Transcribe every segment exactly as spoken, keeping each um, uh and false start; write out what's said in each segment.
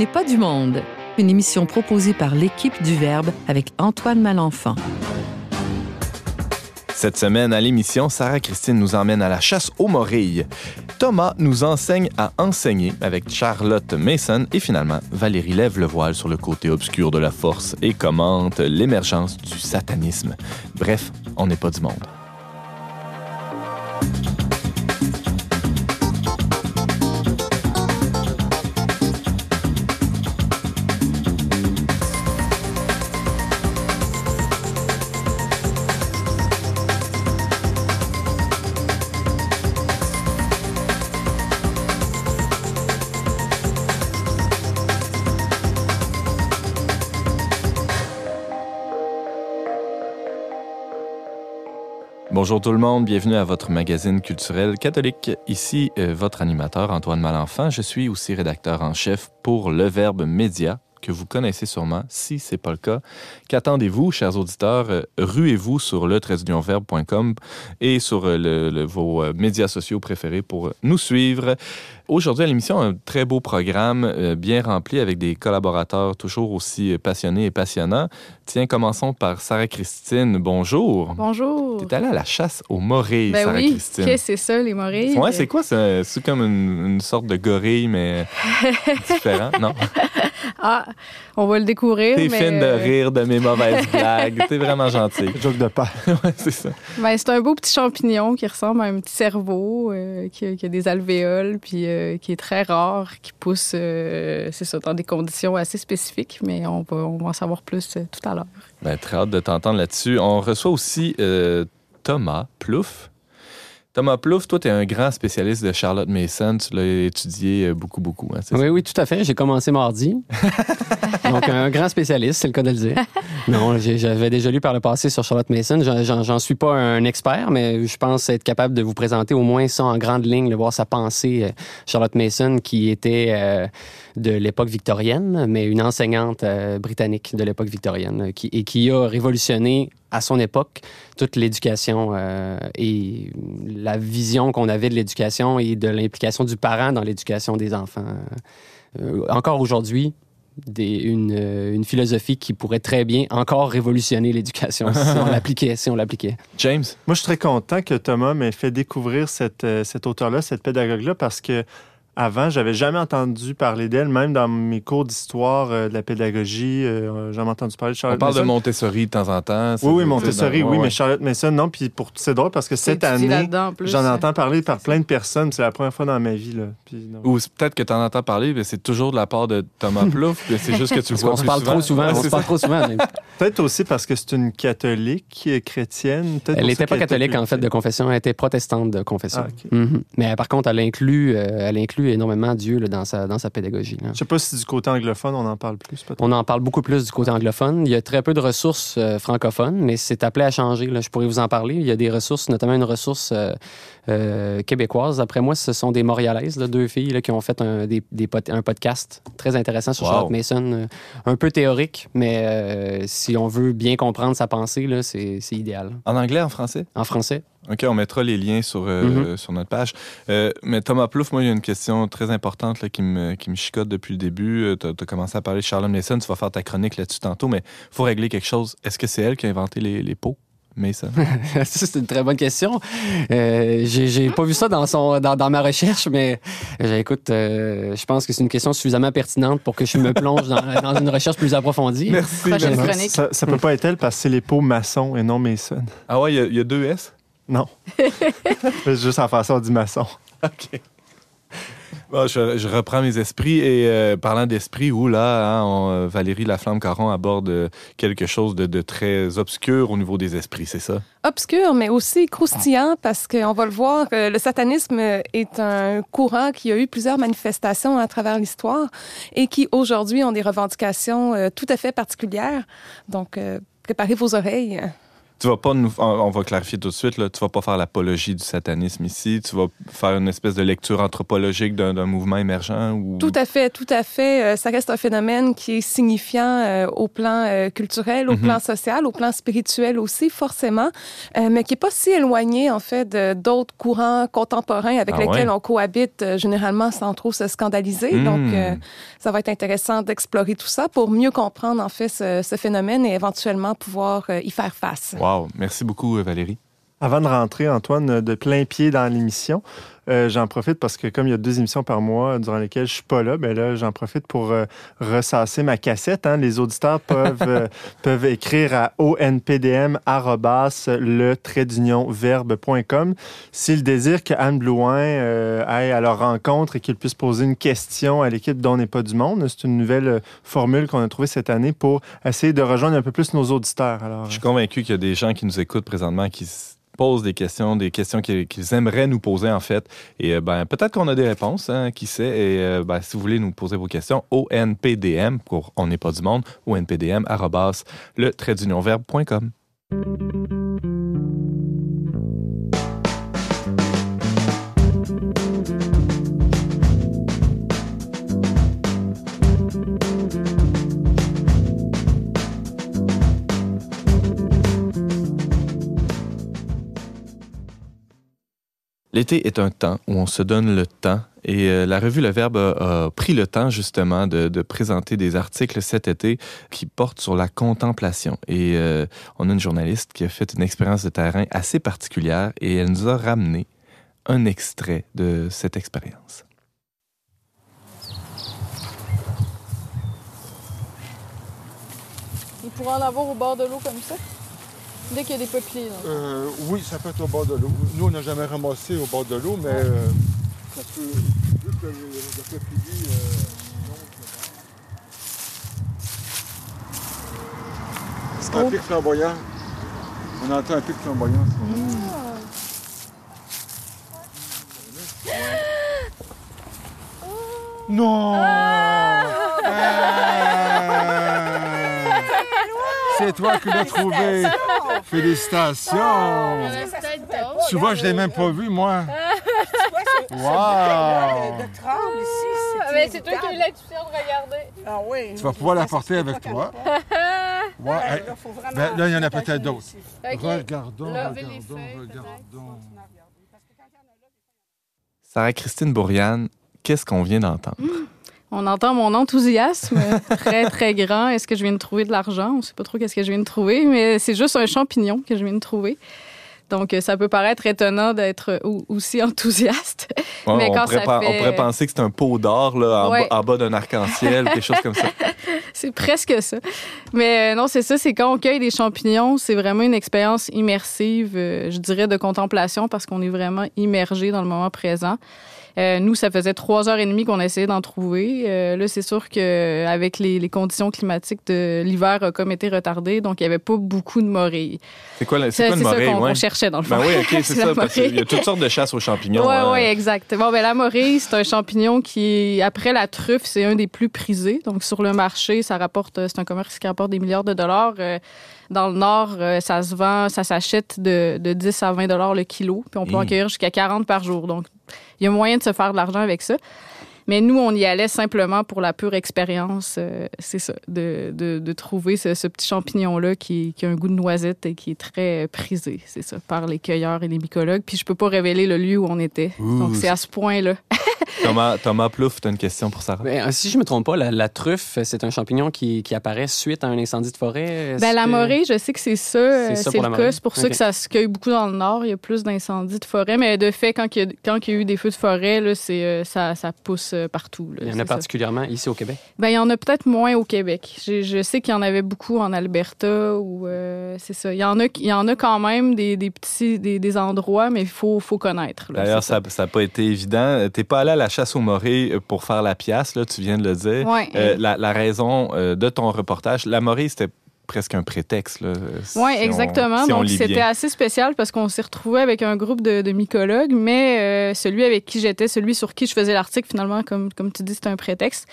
n'est pas du monde. Une émission proposée par l'équipe du Verbe avec Antoine Malenfant. Cette semaine, à l'émission, Sarah-Christine nous emmène à la chasse aux morilles. Thomas nous enseigne à enseigner avec Charlotte Mason. Et finalement, Valérie lève le voile sur le côté obscur de la force et commente l'émergence du satanisme. Bref, on n'est pas du monde. Bonjour tout le monde, bienvenue à votre magazine culturel catholique. Ici, euh, votre animateur Antoine Malenfant. Je suis aussi rédacteur en chef pour Le Verbe Média, que vous connaissez sûrement, si ce n'est pas le cas. Qu'attendez-vous, chers auditeurs? Euh, ruez-vous sur le trait d'union verbe point com et sur euh, le, le, vos euh, médias sociaux préférés pour nous suivre. Aujourd'hui à l'émission, un très beau programme, euh, bien rempli avec des collaborateurs toujours aussi passionnés et passionnants. Tiens, commençons par Sarah-Christine. Bonjour. Bonjour. T'es allée à la chasse aux morilles, ben Sarah-Christine. Oui, qu'est-ce que c'est ça, les morilles? Ouais, c'est quoi? C'est, c'est comme une, une sorte de gorille, mais différent, non? Ah, on va le découvrir. T'es mais... fine de rire de mes mauvaises blagues. T'es vraiment gentille. Joke de pas. Ouais, c'est ça. Ben, c'est un beau petit champignon qui ressemble à un petit cerveau, euh, qui, a, qui a des alvéoles, puis... Euh... qui est très rare, qui pousse, euh, c'est ça, dans des conditions assez spécifiques, mais on va, on va en savoir plus euh, tout à l'heure. Ben, très hâte de t'entendre là-dessus. On reçoit aussi euh, Thomas Plouffe. Thomas Plouffe, toi, tu es un grand spécialiste de Charlotte Mason. Tu l'as étudié beaucoup, beaucoup. Hein, c'est oui, ça? Oui, tout à fait. J'ai commencé mardi. Donc, un grand spécialiste, c'est le cas de le dire. Non, j'avais déjà lu par le passé sur Charlotte Mason. J'en, j'en suis pas un expert, mais je pense être capable de vous présenter au moins ça en grande ligne, de voir sa pensée. Charlotte Mason, qui était euh, de l'époque victorienne, mais une enseignante euh, britannique de l'époque victorienne, qui, et qui a révolutionné à son époque toute l'éducation euh, et la vision qu'on avait de l'éducation et de l'implication du parent dans l'éducation des enfants. Euh, encore aujourd'hui, Des, une, une philosophie qui pourrait très bien encore révolutionner l'éducation si on l'appliquait, si on l'appliquait. James? Moi, je suis très content que Thomas m'ait fait découvrir cette, cet auteur-là, cette pédagogue-là, parce que avant, j'avais jamais entendu parler d'elle, même dans mes cours d'histoire euh, de la pédagogie. Euh, j'avais entendu parler de Charlotte Mason. On parle Mason. De Montessori de temps en temps. Oui, oui, Montessori, oui, ouais. Mais Charlotte Mason, non. Puis pour c'est drôle parce que cette année, en j'en entends parler par plein de personnes. C'est la première fois dans ma vie. Là. Puis, non. Ou c'est peut-être que tu en entends parler, mais c'est toujours de la part de Thomas Plouffe. C'est juste que tu le vois. On se parle trop souvent. On se parle trop souvent. Peut-être aussi parce que c'est une catholique chrétienne. Peut-être elle n'était pas catholique, en fait, de confession. Elle était protestante de confession. Mais par contre, elle inclut. énormément Dieu là, dans, sa, dans sa pédagogie. Là. Je ne sais pas si du côté anglophone, on en parle plus. Peut-être. On en parle beaucoup plus du côté anglophone. Il y a très peu de ressources euh, francophones, mais c'est appelé à changer. Là. Je pourrais vous en parler. Il y a des ressources, notamment une ressource euh, euh, québécoise. Après moi, ce sont des Montréalaises, là, deux filles là, qui ont fait un, des, des pot- un podcast très intéressant sur wow. Charlotte Mason. Euh, un peu théorique, mais euh, si on veut bien comprendre sa pensée, là, c'est, c'est idéal. En anglais, en français? En français. OK, on mettra les liens sur, euh, mm-hmm. sur notre page. Euh, mais Thomas Plouffe, moi, il y a une question très importante là, qui, me, qui me chicote depuis le début. Euh, tu as commencé à parler de Charlotte Mason, tu vas faire ta chronique là-dessus tantôt, mais il faut régler quelque chose. Est-ce que c'est elle qui a inventé les, les pots? Mason? Ça, c'est une très bonne question. Euh, j'ai, j'ai pas vu ça dans, son, dans, dans ma recherche, mais écoute, euh, je pense que c'est une question suffisamment pertinente pour que je me plonge dans, dans une recherche plus approfondie. Merci. Ça, ça peut pas être elle parce que c'est les pots maçons et non Mason. Ah ouais, il y, y a deux S? Non. Juste en façon du maçon. OK. Bon, je, je reprends mes esprits et euh, parlant d'esprit, où là, hein, on, Valérie Laflamme-Caron aborde quelque chose de, de très obscur au niveau des esprits, c'est ça? Obscur, mais aussi croustillant parce qu'on va le voir, le satanisme est un courant qui a eu plusieurs manifestations à travers l'histoire et qui aujourd'hui ont des revendications tout à fait particulières. Donc, préparez vos oreilles. tu vas pas nous, on va clarifier tout de suite, là, tu vas pas faire l'apologie du satanisme ici, tu vas faire une espèce de lecture anthropologique d'un, d'un mouvement émergent? Ou... Tout à fait, tout à fait. Ça reste un phénomène qui est signifiant euh, au plan euh, culturel, au mm-hmm. plan social, au plan spirituel aussi, forcément, euh, mais qui est pas si éloigné, en fait, de, d'autres courants contemporains avec ah, lesquels ouais? on cohabite euh, généralement sans trop se scandaliser. Mm. Donc, euh, ça va être intéressant d'explorer tout ça pour mieux comprendre, en fait, ce, ce phénomène et éventuellement pouvoir euh, y faire face. Wow. Wow. Merci beaucoup, Valérie. Avant de rentrer, Antoine, de plein pied dans l'émission, euh, j'en profite parce que comme il y a deux émissions par mois durant lesquelles je suis pas là, ben là, j'en profite pour euh, ressasser ma cassette. Hein. Les auditeurs peuvent, euh, peuvent écrire à o n p d m arobase le tiret d'union verbe point com s'ils désirent qu'Anne Blouin euh, aille à leur rencontre et qu'ils puissent poser une question à l'équipe d'On n'est pas du monde. C'est une nouvelle formule qu'on a trouvée cette année pour essayer de rejoindre un peu plus nos auditeurs. Alors, je suis convaincu qu'il y a des gens qui nous écoutent présentement qui posent des questions, des questions qu'ils aimeraient nous poser, en fait. Et ben, peut-être qu'on a des réponses, hein, qui sait. Et ben, si vous voulez nous poser vos questions, O N P D M, pour On n'est pas du monde, O N P D M, arrobas, le trait d'union verbe point com. L'été est un temps où on se donne le temps et euh, la revue Le Verbe a, a pris le temps justement de, de présenter des articles cet été qui portent sur la contemplation. Et euh, on a une journaliste qui a fait une expérience de terrain assez particulière et elle nous a ramené un extrait de cette expérience. Il pourrait en avoir au bord de l'eau comme ça? Dès qu'il y a des peupliers. Euh, oui, ça peut être au bord de l'eau. Nous, on n'a jamais ramassé au bord de l'eau, mais euh, ça peut, vu que le, le peuplier... Euh, c'est un oh. pic flamboyant. On entend un pic flamboyant. Mmh. Ah. Non! Ah. Ah. C'est toi qui l'as trouvé! Félicitations! Ah, tu vois, je ne l'ai même pas vu, moi. Tu vois, c'est wow. de, de tremble ici. C'est mais c'est toi qui as eu l'action de regarder. Ah oui. Tu vas pouvoir la porter avec toi. Ouais, ah, là, faut ben, là, il y en a peut-être d'autres. Okay. Regardons, Lovez regardons, regardons. Sarah-Christine Bourianne, qu'est-ce qu'on vient d'entendre? Mmh. On entend mon enthousiasme très, très grand. Est-ce que je viens de trouver de l'argent? On ne sait pas trop qu'est-ce que je viens de trouver, mais c'est juste un champignon que je viens de trouver. Donc, ça peut paraître étonnant d'être aussi enthousiaste. Ouais, mais quand on, pourrait ça pa- fait... on pourrait penser que c'est un pot d'or là, en, ouais. bas, en bas d'un arc-en-ciel, quelque chose comme ça. C'est presque ça. Mais non, c'est ça, c'est quand on cueille des champignons, c'est vraiment une expérience immersive, je dirais, de contemplation, parce qu'on est vraiment immergé dans le moment présent. Euh, nous, ça faisait trois heures et demie qu'on essayait d'en trouver. Euh, là, c'est sûr qu'avec les, les conditions climatiques de l'hiver a comme été retardé, donc il n'y avait pas beaucoup de morilles. C'est quoi, la, c'est quoi c'est une morille? C'est ça qu'on ouais. cherchait, dans le fond. Ben oui, OK, c'est, c'est ça, parce qu'il y a toutes sortes de chasses aux champignons. Oui, hein. oui, exact. Bon, ben, la morille, c'est un champignon qui, après la truffe, c'est un des plus prisés. Donc, sur le marché, ça rapporte, c'est un commerce qui rapporte des milliards de dollars. Euh, Dans le Nord, ça se vend, ça s'achète de, de dix à vingt dollars le kilo, puis on peut mmh. en cueillir jusqu'à quarante par jour. Donc, il y a moyen de se faire de l'argent avec ça. Mais nous, on y allait simplement pour la pure expérience, euh, c'est ça, de, de, de trouver ce, ce petit champignon-là qui, qui a un goût de noisette et qui est très prisé, c'est ça, par les cueilleurs et les mycologues. Puis je peux pas révéler le lieu où on était. Ouh. Donc, c'est à ce point-là. Thomas, Thomas Plouffe, tu as une question pour Sarah? Ben, si je ne me trompe pas, la, la truffe, c'est un champignon qui, qui apparaît suite à un incendie de forêt. Ben, la morée, je sais que c'est ça. C'est, ça c'est le cas. C'est pour okay. ça que ça se cueille beaucoup dans le Nord. Il y a plus d'incendies de forêt. Mais de fait, quand il y a, quand il y a eu des feux de forêt, là, c'est, ça, ça pousse partout. Là, il y en a particulièrement ça. Ici au Québec? Ben, il y en a peut-être moins au Québec. Je, je sais qu'il y en avait beaucoup en Alberta. Où, euh, c'est ça. Il y en a, il y en a quand même des, des petits des, des endroits, mais il faut, faut connaître. Là, d'ailleurs, ça n'a pas été évident. Tu n'es pas allé à la chasse aux morées pour faire la pièce, là, tu viens de le dire. Ouais. Euh, la, la raison euh, de ton reportage, la morée, c'était presque un prétexte. Là, si oui, exactement. On, si Donc, c'était bien. assez spécial parce qu'on s'est retrouvé avec un groupe de, de mycologues, mais euh, celui avec qui j'étais, celui sur qui je faisais l'article, finalement, comme, comme tu dis, c'était un prétexte.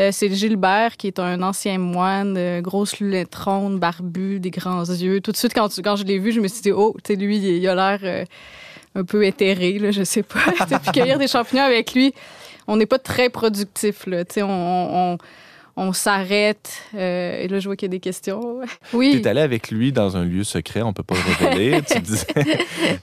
Euh, c'est Gilbert, qui est un ancien moine, euh, grosse lunette ronde, barbu, des grands yeux. Tout de suite, quand, tu, quand je l'ai vu, je me suis dit « Oh, tu sais, lui, il, il a l'air euh, un peu éthéré, là, je sais pas. » Puis cueillir des champignons avec lui, on n'est pas très productif, là. Tu sais, on... on On s'arrête. Euh, et là, je vois qu'il y a des questions. Oui. Tu es allé avec lui dans un lieu secret, on ne peut pas le révéler, tu disais.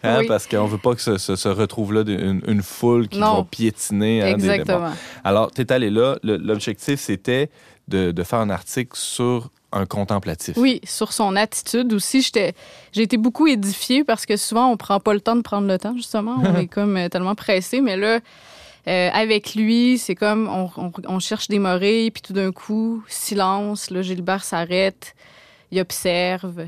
Hein, oui. Parce qu'on ne veut pas que se, se, se retrouve là une, une foule qui non. vont piétiner. Hein, Exactement. Des... Bon. Alors, tu es allé là. Le, l'objectif, c'était de, de faire un article sur un contemplatif. Oui, sur son attitude aussi. J'étais, j'ai été beaucoup édifiée parce que souvent, on ne prend pas le temps de prendre le temps, justement. On est comme tellement pressé, mais là... Euh, avec lui, c'est comme on, on, on cherche des morilles, puis tout d'un coup, silence, là, Gilbert s'arrête, il observe.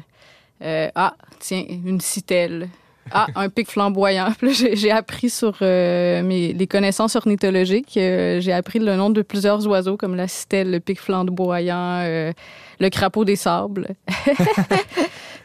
Euh, ah, tiens, une citelle. Ah, un pic flamboyant. Puis là, j'ai, j'ai appris sur euh, mes, les connaissances ornithologiques, euh, j'ai appris le nom de plusieurs oiseaux, comme la citelle, le pic flamboyant, euh, le crapaud des sables.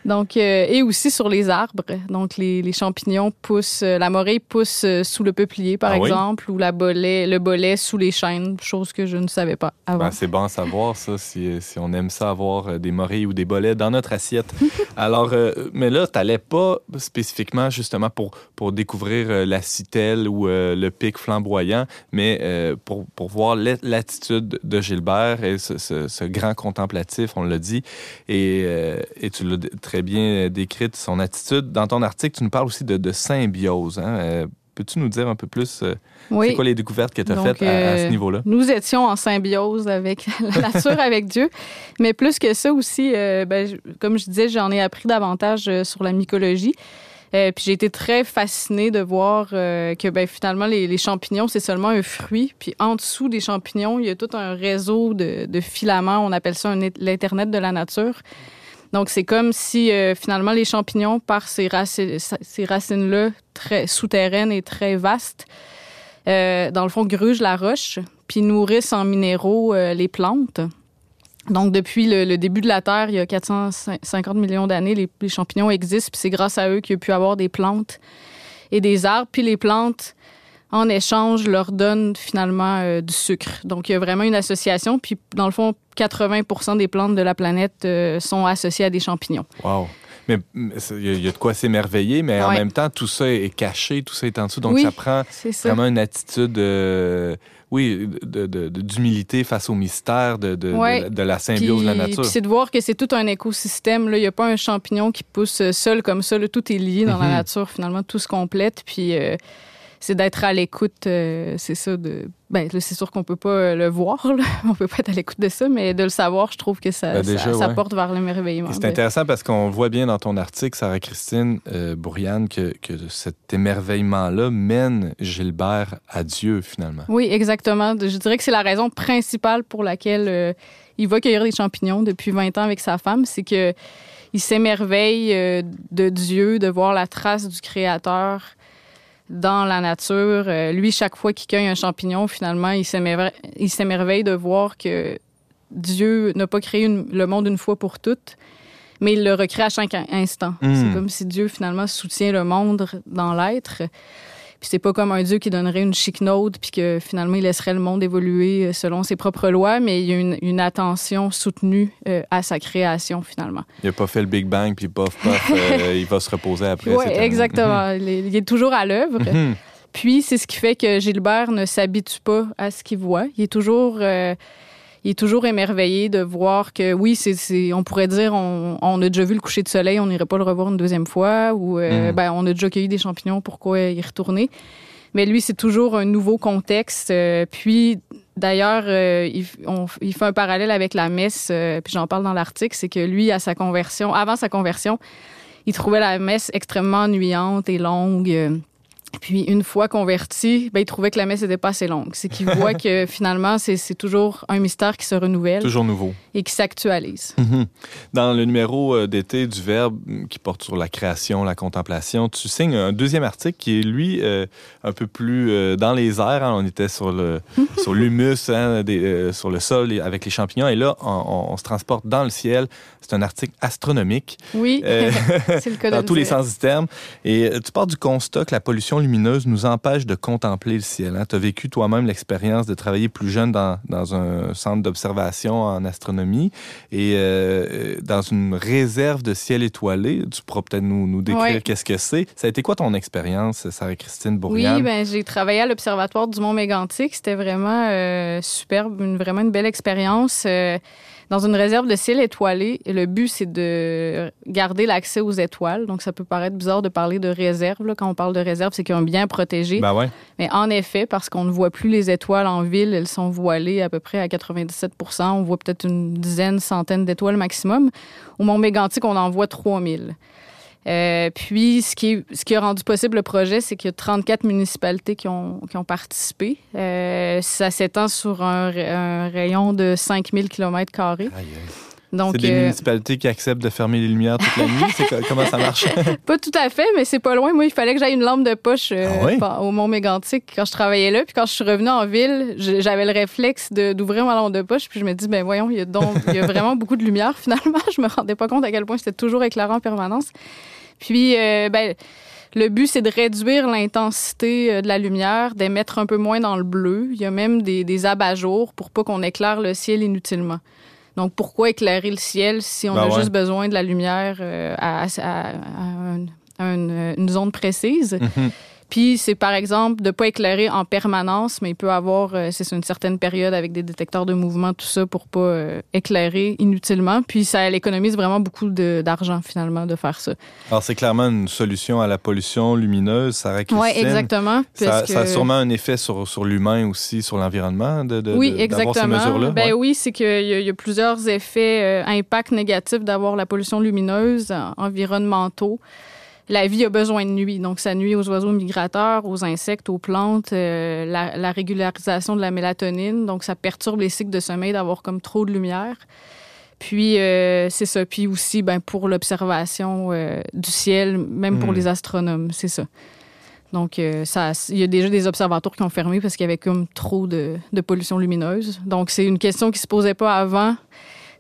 Donc, euh, et aussi sur les arbres. Donc, les, les champignons poussent, euh, la morille pousse euh, sous le peuplier, par ah exemple, oui? ou la bolée, le bolet sous les chênes, chose que je ne savais pas avant. Ben, c'est bon à savoir, ça, si, si on aime ça, avoir des morilles ou des bolets dans notre assiette. Alors, euh, mais là, tu n'allais pas spécifiquement, justement, pour, pour découvrir euh, la citelle ou euh, le pic flamboyant, mais euh, pour, pour voir l'attitude de Gilbert et ce, ce, ce grand contemplatif, on l'a dit, et, euh, et tu l'as très bien décrite son attitude. Dans ton article, tu nous parles aussi de, de symbiose. Hein? Euh, peux-tu nous dire un peu plus euh, oui. c'est quoi les découvertes que tu as Donc, faites à, à ce niveau-là? Nous étions en symbiose avec la nature, avec Dieu. Mais plus que ça aussi, euh, ben, comme je disais, j'en ai appris davantage sur la mycologie. Euh, puis j'ai été très fascinée de voir euh, que ben, finalement, les, les champignons, c'est seulement un fruit. Puis en dessous des champignons, il y a tout un réseau de, de filaments. On appelle ça un, l'Internet de la nature. Donc, c'est comme si, euh, finalement, les champignons, par ces, raci- ces racines-là, très souterraines et très vastes, euh, dans le fond, grugent la roche, puis nourrissent en minéraux euh, les plantes. Donc, depuis le, le début de la Terre, il y a quatre cent cinquante millions d'années, les, les champignons existent, puis c'est grâce à eux qu'il y a pu avoir des plantes et des arbres. Puis les plantes, en échange, leur donnent finalement euh, du sucre. Donc, il y a vraiment une association. Puis, dans le fond, quatre-vingts pour cent des plantes de la planète euh, sont associées à des champignons. Wow! Mais il y a de quoi s'émerveiller, mais ouais. en même temps, tout ça est caché, tout ça est en dessous. Donc, oui, ça prend ça. vraiment une attitude... Euh... Oui, de, de, de, d'humilité face au mystère de, de, ouais. de, de la symbiose puis, de la nature. Puis c'est de voir que c'est tout un écosystème. Là. Il n'y a pas un champignon qui pousse seul comme ça. Là. Tout est lié dans mm-hmm. la nature, finalement. Tout se complète. Puis euh, c'est d'être à l'écoute. Euh, c'est ça. De... Ben, là, c'est sûr qu'on ne peut pas le voir. Là. On ne peut pas être à l'écoute de ça. Mais de le savoir, je trouve que ça, ben déjà, ça, ouais. ça porte vers l'émerveillement. Et c'est de... intéressant parce qu'on voit bien dans ton article, Sarah-Christine euh, Bourianne, que, que cet émerveillement-là mène Gilbert à Dieu, finalement. Oui, exactement. Exactement. Je dirais que c'est la raison principale pour laquelle euh, il va cueillir des champignons depuis vingt ans avec sa femme. C'est qu'il s'émerveille euh, de Dieu, de voir la trace du Créateur dans la nature. Euh, lui, chaque fois qu'il cueille un champignon, finalement, il s'émerveille, il s'émerveille de voir que Dieu n'a pas créé une, le monde une fois pour toutes, mais il le recrée à chaque instant. Mmh. C'est comme si Dieu, finalement, soutient le monde dans l'être. Puis c'est pas comme un Dieu qui donnerait une chiquenaude puis que finalement, il laisserait le monde évoluer selon ses propres lois, mais il y a une, une attention soutenue euh, à sa création, finalement. Il n'a pas fait le Big Bang, puis pof, pof, euh, il va se reposer après. Oui, exactement. Mm-hmm. Il est toujours à l'œuvre. Mm-hmm. Puis c'est ce qui fait que Gilbert ne s'habitue pas à ce qu'il voit. Il est toujours... Euh, Il est toujours émerveillé de voir que, oui, c'est, c'est, on pourrait dire on, on a déjà vu le coucher de soleil, on n'irait pas le revoir une deuxième fois, ou euh, mm. ben, on a déjà cueilli des champignons, pourquoi y retourner? Mais lui, c'est toujours un nouveau contexte. Euh, puis, d'ailleurs, euh, il, on, il fait un parallèle avec la messe, euh, puis j'en parle dans l'article, c'est que lui, à sa conversion, avant sa conversion, il trouvait la messe extrêmement ennuyante et longue. Euh, Puis, une fois converti, ben, il trouvait que la messe n'était pas assez longue. C'est qu'il voit que, finalement, c'est, c'est toujours un mystère qui se renouvelle. Toujours nouveau. Et qui s'actualise. Mm-hmm. Dans le numéro d'été du Verbe, qui porte sur la création, la contemplation, tu signes un deuxième article qui est, lui, euh, un peu plus euh, dans les airs. Hein. On était sur, le, sur l'humus, hein, des, euh, sur le sol, avec les champignons. Et là, on, on se transporte dans le ciel. C'est un article astronomique. Oui, euh, c'est le cas de Dans tous les sens du terme. Et tu pars du constat que la pollution lumineuse nous empêche de contempler le ciel. Hein? Tu as vécu toi-même l'expérience de travailler plus jeune dans, dans un centre d'observation en astronomie et euh, dans une réserve de ciel étoilé. Tu pourras peut-être nous, nous décrire ouais. qu'est-ce que c'est. Ça a été quoi ton expérience, Sarah-Christine Bourianne? Oui, ben, j'ai travaillé à l'Observatoire du Mont-Mégantic. C'était vraiment euh, superbe, une, vraiment une belle expérience. Euh, Dans une réserve de ciel étoilé, le but, c'est de garder l'accès aux étoiles. Donc, ça peut paraître bizarre de parler de réserve. Là. Quand on parle de réserve, c'est qu'ils ont bien protégé. Ben ouais. Mais en effet, parce qu'on ne voit plus les étoiles en ville, elles sont voilées à peu près à quatre-vingt-dix-sept pour cent. On voit peut-être une dizaine, centaine d'étoiles maximum. Au Mont-Mégantic, on en voit trois mille. Euh, puis, ce qui, est, ce qui a rendu possible le projet, c'est qu'il y a trente-quatre municipalités qui ont, qui ont participé. Euh, ça s'étend sur un, un rayon de cinq mille kilomètres carrés. Ah, yes. Donc, c'est des euh... municipalités qui acceptent de fermer les lumières toute la nuit? C'est comment ça marche? Pas tout à fait, mais c'est pas loin. Moi, il fallait que j'aille une lampe de poche euh, ah oui? au Mont-Mégantic quand je travaillais là. Puis quand je suis revenue en ville, j'avais le réflexe de, d'ouvrir ma lampe de poche. Puis je me dis, ben voyons, il y a, donc, il y a vraiment beaucoup de lumière finalement. Je me rendais pas compte à quel point c'était toujours éclairant en permanence. Puis, euh, ben... le but, c'est de réduire l'intensité de la lumière, d'émettre un peu moins dans le bleu. Il y a même des, des abat-jours pour pas qu'on éclaire le ciel inutilement. Donc, pourquoi éclairer le ciel si on ben a ouais. juste besoin de la lumière euh, à, à, à, à une, une zone précise? Mm-hmm. Puis, c'est par exemple de ne pas éclairer en permanence, mais il peut avoir, euh, c'est une certaine période avec des détecteurs de mouvement, tout ça, pour ne pas euh, éclairer inutilement. Puis, ça économise vraiment beaucoup de, d'argent, finalement, de faire ça. Alors, c'est clairement une solution à la pollution lumineuse, Sarah-Christine. Oui, exactement. Ça, que... ça a sûrement un effet sur, sur l'humain aussi, sur l'environnement, de, de, oui, de, d'avoir ces mesures-là. Ben, ouais. Oui, c'est qu'il y a, il y a plusieurs effets, euh, impacts négatifs d'avoir la pollution lumineuse, environnementaux. La vie a besoin de nuit, donc ça nuit aux oiseaux migrateurs, aux insectes, aux plantes, euh, la, la régularisation de la mélatonine, donc ça perturbe les cycles de sommeil d'avoir comme trop de lumière. Puis, euh, c'est ça. Puis aussi, ben, pour l'observation euh, du ciel, même mmh. pour les astronomes, c'est ça. Donc, euh, ça, il y a déjà des observatoires qui ont fermé parce qu'il y avait comme trop de, de pollution lumineuse. Donc, c'est une question qui ne se posait pas avant.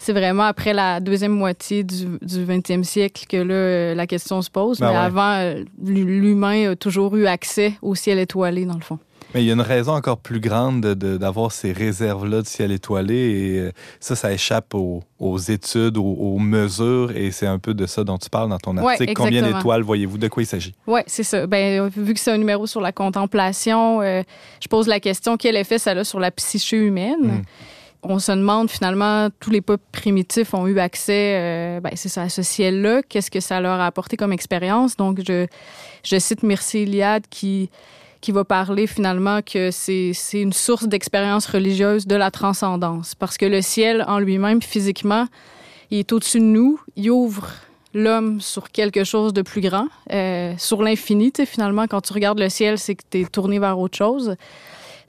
C'est vraiment après la deuxième moitié du, du vingtième siècle que là, la question se pose. Ben mais ouais. avant, l'humain a toujours eu accès au ciel étoilé, dans le fond. Mais il y a une raison encore plus grande de, de, d'avoir ces réserves-là de ciel étoilé. Et ça, ça échappe aux, aux études, aux, aux mesures. Et c'est un peu de ça dont tu parles dans ton article. Ouais, combien d'étoiles voyez-vous? De quoi il s'agit? Oui, c'est ça. Ben, vu que c'est un numéro sur la contemplation, euh, je pose la question, quel effet ça a sur la psyché humaine? Hum. On se demande, finalement, tous les peuples primitifs ont eu accès euh, ben, c'est ça, à ce ciel-là. Qu'est-ce que ça leur a apporté comme expérience? Donc, je, je cite Mircea Eliade qui, qui va parler, finalement, que c'est, c'est une source d'expérience religieuse de la transcendance. Parce que le ciel, en lui-même, physiquement, il est au-dessus de nous. Il ouvre l'homme sur quelque chose de plus grand, euh, sur l'infini. Tu sais, finalement, quand tu regardes le ciel, c'est que tu es tourné vers autre chose.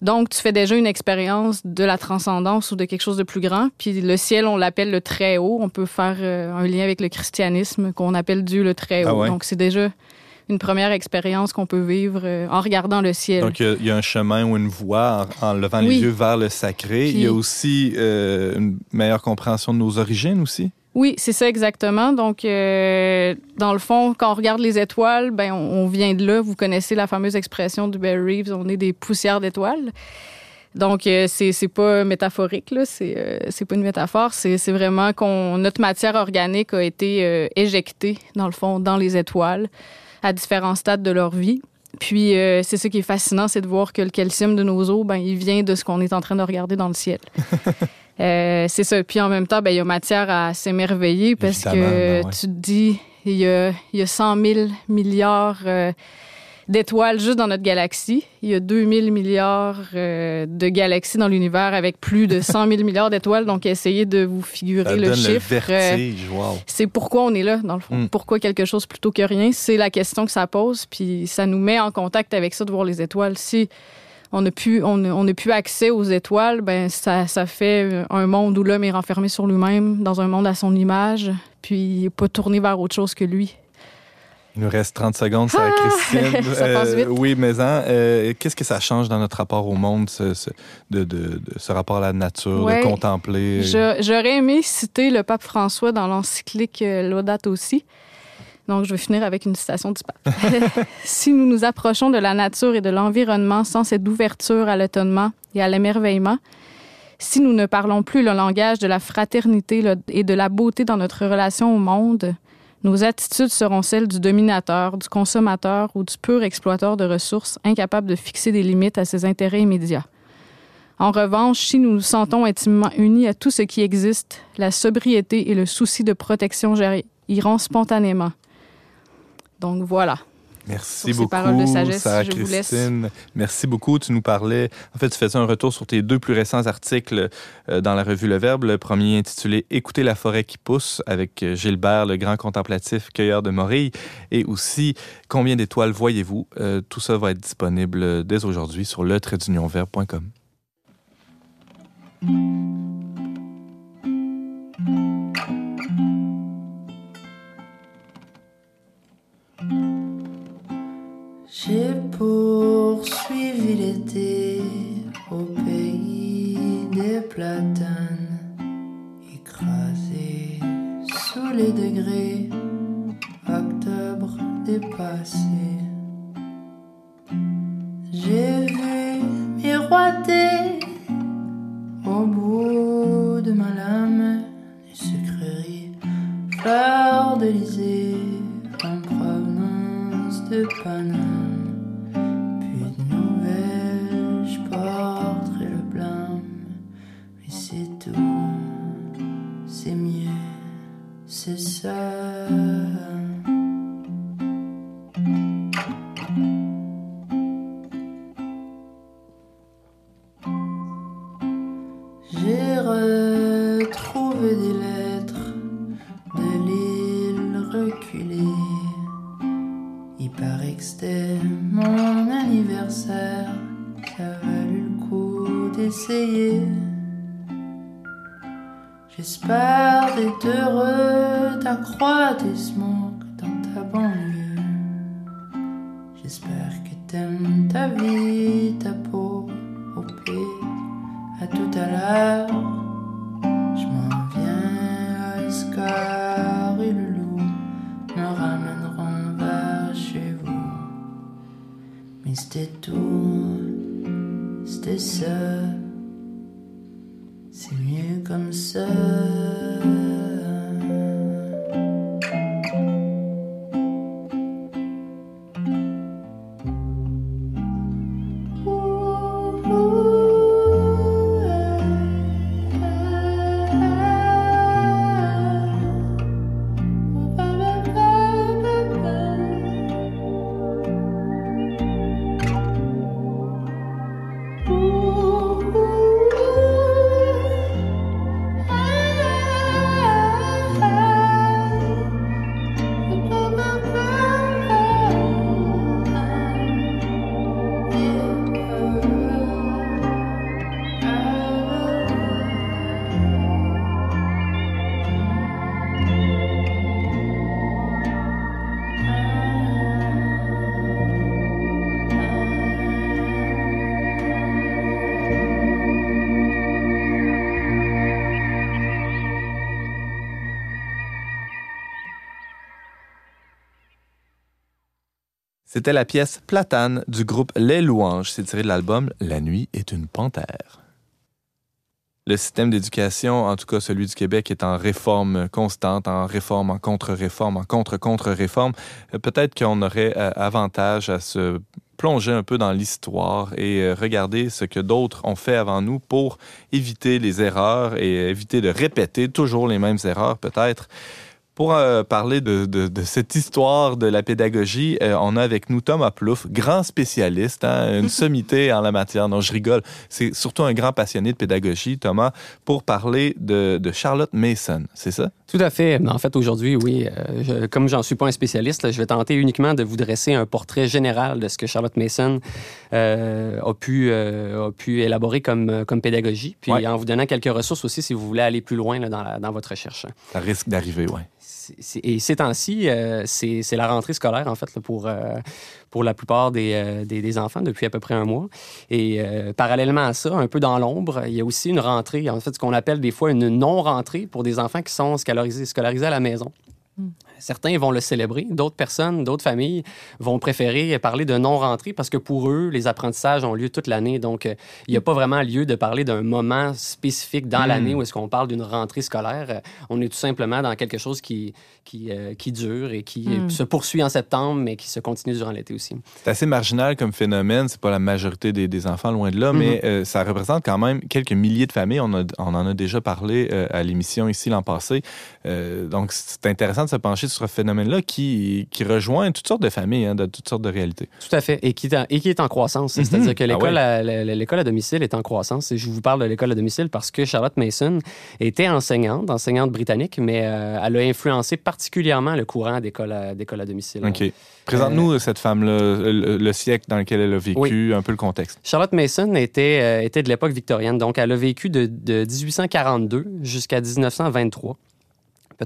Donc, tu fais déjà une expérience de la transcendance ou de quelque chose de plus grand. Puis le ciel, on l'appelle le Très-Haut. On peut faire euh, un lien avec le christianisme qu'on appelle Dieu le Très-Haut. Ah ouais. Donc, c'est déjà une première expérience qu'on peut vivre euh, en regardant le ciel. Donc, il y, y a un chemin ou une voie en, en levant oui. les yeux vers le sacré. Puis... il y a aussi euh, une meilleure compréhension de nos origines aussi. Oui, c'est ça exactement. Donc, euh, dans le fond, quand on regarde les étoiles, ben, on, on vient de là. Vous connaissez la fameuse expression de Barry Reeves, on est des poussières d'étoiles. Donc, euh, c'est, c'est pas métaphorique, là. C'est, euh, c'est pas une métaphore. C'est, c'est vraiment qu'on, notre matière organique a été euh, éjectée, dans le fond, dans les étoiles, à différents stades de leur vie. Puis, euh, c'est ça qui est fascinant, c'est de voir que le calcium de nos os, ben, il vient de ce qu'on est en train de regarder dans le ciel. Euh, c'est ça. Puis en même temps, ben, il y a matière à s'émerveiller parce Évidemment, que ben ouais. tu te dis, il y a, il y a cent mille milliards euh, d'étoiles juste dans notre galaxie. Il y a deux mille milliards euh, de galaxies dans l'univers avec plus de cent mille milliards d'étoiles. Donc, essayez de vous figurer ça le donne chiffre. Le vertige. Wow. C'est pourquoi on est là, dans le fond. Mm. Pourquoi quelque chose plutôt que rien? C'est la question que ça pose. Puis, ça nous met en contact avec ça de voir les étoiles. Si on n'a plus, on, on n'a plus accès aux étoiles, ben ça, ça fait un monde où l'homme est renfermé sur lui-même, dans un monde à son image, puis il n'est pas tourné vers autre chose que lui. Il nous reste trente secondes, Sarah-Christine. Ah! Ça passe vite. Euh, oui, mais hein, euh, qu'est-ce que ça change dans notre rapport au monde, ce, ce, de, de, de, ce rapport à la nature, ouais, de contempler? Je, j'aurais aimé citer le pape François dans l'encyclique Laudato Si. Donc, je vais finir avec une citation du pape. « Si nous nous approchons de la nature et de l'environnement sans cette ouverture à l'étonnement et à l'émerveillement, si nous ne parlons plus le langage de la fraternité et de la beauté dans notre relation au monde, nos attitudes seront celles du dominateur, du consommateur ou du pur exploiteur de ressources incapable de fixer des limites à ses intérêts immédiats. En revanche, si nous nous sentons intimement unis à tout ce qui existe, la sobriété et le souci de protection iront spontanément. » Donc voilà. Merci beaucoup, paroles de sagesse, Sarah-Christine. Merci beaucoup. Tu nous parlais, en fait, tu faisais un retour sur tes deux plus récents articles dans la revue Le Verbe. Le premier intitulé « Écoutez la forêt qui pousse » avec Gilbert, le grand contemplatif cueilleur de morilles. Et aussi « Combien d'étoiles voyez-vous » euh, Tout ça va être disponible dès aujourd'hui sur le trait d'union verbe point com. J'ai poursuivi l'été au pays des platanes, écrasé sous les degrés, octobre dépassé. J'ai vu miroiter au bout de ma lame des sucreries, fleurs d'Elysée en provenance de Paname. C'est ça. J'ai retrouvé des lettres de l'île reculée. Il paraît que c'était mon anniversaire. Ça a valu le coup d'essayer. J'espère d'être heureux, ta croix, tes smokes dans ta banlieue. J'espère que t'aimes ta vie, ta peau, au pire, à tout à l'heure. Je m'en viens à Escar et le loup me ramèneront vers chez vous. Mais c'était tout, c'était ça. C'est mieux comme ça. C'était la pièce « Platane » du groupe Les Louanges. C'est tiré de l'album « La nuit est une panthère ». Le système d'éducation, en tout cas celui du Québec, est en réforme constante, en réforme, en contre-réforme, en contre-contre-réforme. Peut-être qu'on aurait avantage à se plonger un peu dans l'histoire et regarder ce que d'autres ont fait avant nous pour éviter les erreurs et éviter de répéter toujours les mêmes erreurs, peut-être. Pour euh, parler de, de, de cette histoire de la pédagogie, euh, on a avec nous Thomas Plouffe, grand spécialiste, hein, une sommité en la matière. Non, je rigole. C'est surtout un grand passionné de pédagogie, Thomas, pour parler de, de Charlotte Mason, c'est ça? Tout à fait. En fait, aujourd'hui, oui, euh, je, comme j'en suis pas un spécialiste, là, je vais tenter uniquement de vous dresser un portrait général de ce que Charlotte Mason euh, a, pu, euh, a pu élaborer comme, comme pédagogie, puis ouais. en vous donnant quelques ressources aussi si vous voulez aller plus loin là, dans, la, dans votre recherche. Ça risque d'arriver, oui. Et ces temps-ci, euh, c'est, c'est la rentrée scolaire, en fait, là, pour, euh, pour la plupart des, euh, des, des enfants depuis à peu près un mois. Et euh, parallèlement à ça, un peu dans l'ombre, il y a aussi une rentrée, en fait, ce qu'on appelle des fois une non-rentrée pour des enfants qui sont scolarisés, scolarisés à la maison. Mm. Certains vont le célébrer, d'autres personnes, d'autres familles vont préférer parler de non-rentrée parce que pour eux, les apprentissages ont lieu toute l'année. Donc, il euh, n'y a pas vraiment lieu de parler d'un moment spécifique dans mmh. l'année où est-ce qu'on parle d'une rentrée scolaire. Euh, on est tout simplement dans quelque chose qui, qui, euh, qui dure et qui mmh. se poursuit en septembre, mais qui se continue durant l'été aussi. C'est assez marginal comme phénomène. C'est pas la majorité des, des enfants, loin de là, mmh. mais euh, ça représente quand même quelques milliers de familles. On, a, on en a déjà parlé euh, à l'émission ici l'an passé. Euh, donc, c'est intéressant de se pencher sur ce phénomène-là qui, qui rejoint toutes sortes de familles, hein, de toutes sortes de réalités. Tout à fait, et qui est en, et qui est en croissance. Mm-hmm. C'est-à-dire que l'école, ah ouais. à, l'école à domicile est en croissance. Et je vous parle de l'école à domicile parce que Charlotte Mason était enseignante, enseignante britannique, mais euh, elle a influencé particulièrement le courant d'école à, d'école à domicile. OK. Hein. Présente-nous euh, cette femme-là, le, le siècle dans lequel elle a vécu, oui. un peu le contexte. Charlotte Mason était, euh, était de l'époque victorienne. Donc, elle a vécu de, de dix-huit cent quarante-deux jusqu'à dix-neuf cent vingt-trois.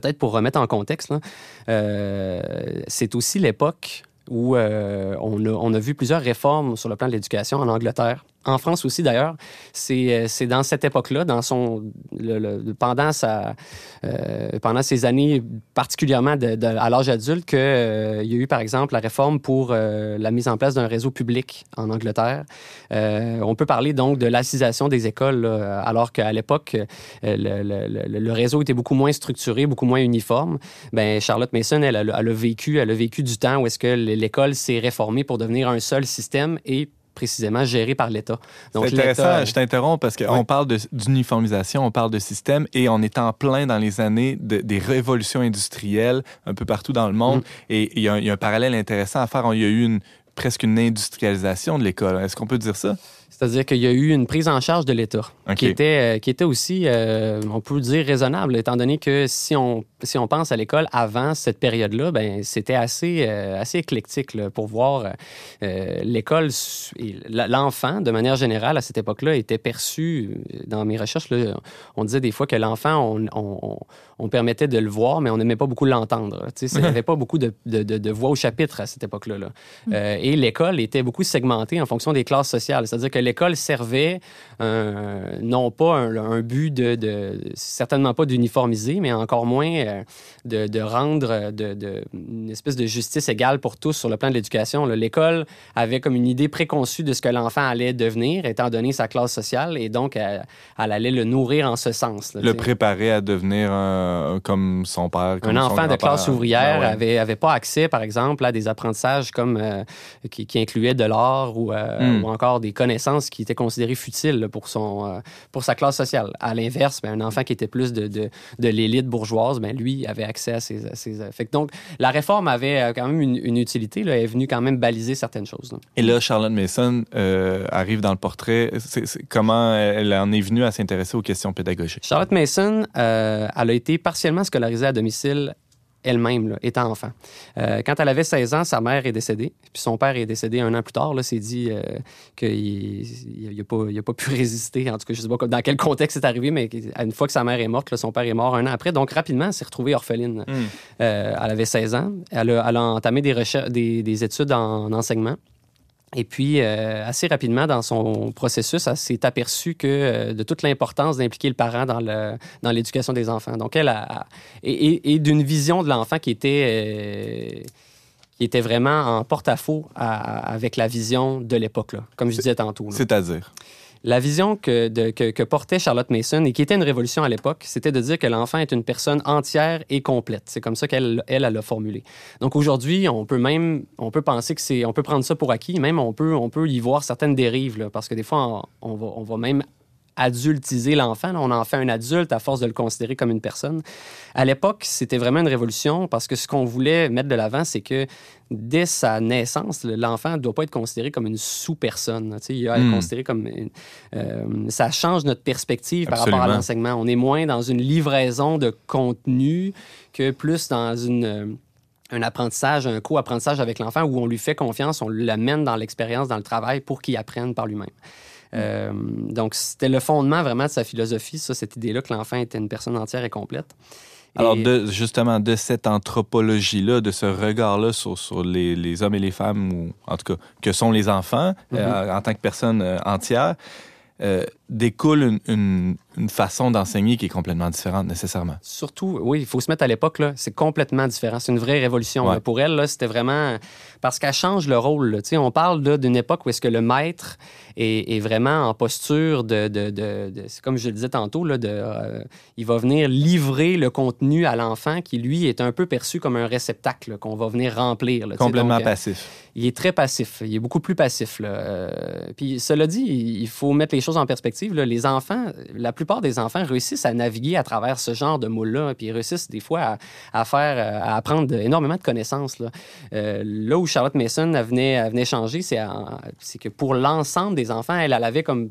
Peut-être pour remettre en contexte, là, euh, c'est aussi l'époque où euh, on, a, on a vu plusieurs réformes sur le plan de l'éducation en Angleterre. En France aussi, d'ailleurs, c'est, c'est dans cette époque-là, dans son, le, le, pendant, sa, euh, pendant ces années, particulièrement de, de, à l'âge adulte, qu'il euh, y a eu, par exemple, la réforme pour euh, la mise en place d'un réseau public en Angleterre. Euh, on peut parler donc de l'assisation des écoles, là, alors qu'à l'époque, euh, le, le, le réseau était beaucoup moins structuré, beaucoup moins uniforme. Bien, Charlotte Mason, elle, elle, elle, a vécu, elle a vécu du temps où est-ce que l'école s'est réformée pour devenir un seul système et précisément géré par l'État. Donc, c'est intéressant, l'État... je t'interromps, parce qu'on ouais. parle de, d'uniformisation, on parle de système, et on est en plein dans les années de, des révolutions industrielles un peu partout dans le monde, mmh. et il y, y a un parallèle intéressant à faire. Il y a eu une, presque une industrialisation de l'école. Est-ce qu'on peut dire ça? C'est-à-dire qu'il y a eu une prise en charge de l'État okay. qui était, qui était aussi, euh, on peut dire, raisonnable, étant donné que si on, si on pense à l'école avant cette période-là, ben, c'était assez, euh, assez éclectique là, pour voir euh, l'école. L'enfant, de manière générale, à cette époque-là, était perçu, dans mes recherches, là, on disait des fois que l'enfant, on, on, on permettait de le voir, mais on n'aimait pas beaucoup l'entendre. Tu sais, il n'y avait pas beaucoup de, de, de, de voix au chapitre à cette époque-là. Là. Euh, et l'école était beaucoup segmentée en fonction des classes sociales, c'est-à-dire que l'école servait euh, non pas un, un but de, de... certainement pas d'uniformiser, mais encore moins de, de rendre de, de, une espèce de justice égale pour tous sur le plan de l'éducation. Là, l'école avait comme une idée préconçue de ce que l'enfant allait devenir, étant donné sa classe sociale, et donc elle, elle allait le nourrir en ce sens. Là, le t'sais. préparer à devenir un, comme son père, comme un enfant son grand-père. De classe ouvrière ah ouais. avait, avait pas accès, par exemple, à des apprentissages comme euh, qui, qui incluaient de l'art ou, euh, mm. ou encore des connaissances qui était considéré futile pour, son, pour sa classe sociale. À l'inverse, bien, un enfant qui était plus de, de, de l'élite bourgeoise, bien, lui avait accès à ses... À ses... Fait que donc, la réforme avait quand même une, une utilité. Là. Elle est venue quand même baliser certaines choses. Là. Et là, Charlotte Mason euh, arrive dans le portrait. C'est, c'est, comment elle en est venue à s'intéresser aux questions pédagogiques? Charlotte Mason, euh, elle a été partiellement scolarisée à domicile elle-même, là, étant enfant. Euh, quand elle avait seize ans, sa mère est décédée, puis son père est décédé un an plus tard. Là, c'est dit euh, qu'il n'a pas, pas pu résister. En tout cas, je ne sais pas dans quel contexte c'est arrivé, mais une fois que sa mère est morte, là, son père est mort un an après. Donc, rapidement, elle s'est retrouvée orpheline. Mm. Euh, elle avait seize ans. Elle a, elle a entamé des, recherches, des, des études en, en enseignement. Et puis, euh, assez rapidement, dans son processus, elle s'est aperçue que, euh, de toute l'importance d'impliquer le parent dans, le, dans l'éducation des enfants. Donc, elle a... a et, et d'une vision de l'enfant qui était... Euh qui était vraiment en porte-à-faux à, avec la vision de l'époque, là, comme je disais tantôt. Là. C'est-à-dire? La vision que, de, que, que portait Charlotte Mason, et qui était une révolution à l'époque, c'était de dire que l'enfant est une personne entière et complète. C'est comme ça qu'elle elle, elle l'a formulé. Donc aujourd'hui, on peut même on peut penser que c'est... On peut prendre ça pour acquis, même on peut, on peut y voir certaines dérives, là, parce que des fois, on, on, va, on va même adultiser l'enfant. Là, on en fait un adulte à force de le considérer comme une personne. À l'époque, c'était vraiment une révolution parce que ce qu'on voulait mettre de l'avant, c'est que dès sa naissance, l'enfant ne doit pas être considéré comme une sous-personne. Tu sais, il va être mmh. considéré comme... Euh, ça change notre perspective Absolument. par rapport à l'enseignement. On est moins dans une livraison de contenu que plus dans une... un apprentissage, un co-apprentissage avec l'enfant où on lui fait confiance, on l'amène dans l'expérience, dans le travail pour qu'il apprenne par lui-même. Euh, donc, c'était le fondement vraiment de sa philosophie, ça, cette idée-là que l'enfant était une personne entière et complète. Et... Alors, de, justement, de cette anthropologie-là, de ce regard-là sur, sur les, les hommes et les femmes, ou en tout cas, que sont les enfants mm-hmm. euh, en tant que personne euh, entière, Euh, découle une, une, une façon d'enseigner qui est complètement différente, nécessairement. Surtout, oui, il faut se mettre à l'époque, là, c'est complètement différent. C'est une vraie révolution. Ouais. Là, pour elle, là, c'était vraiment... Parce qu'elle change le rôle. Tu sais, on parle là, d'une époque où est-ce que le maître est, est vraiment en posture de... de, de, de c'est comme je le disais tantôt, là, de, euh, il va venir livrer le contenu à l'enfant qui, lui, est un peu perçu comme un réceptacle là, qu'on va venir remplir. Là, complètement donc, passif. Euh, il est très passif. Il est beaucoup plus passif. Là. Euh, puis, cela dit, il faut mettre les choses en perspective. Là, les enfants, la plupart des enfants réussissent à naviguer à travers ce genre de moule-là, puis ils réussissent des fois à, à faire, à apprendre énormément de connaissances. Là, euh, là où Charlotte Mason elle venait, elle venait changer, c'est, à, c'est que pour l'ensemble des enfants, elle, elle avait comme,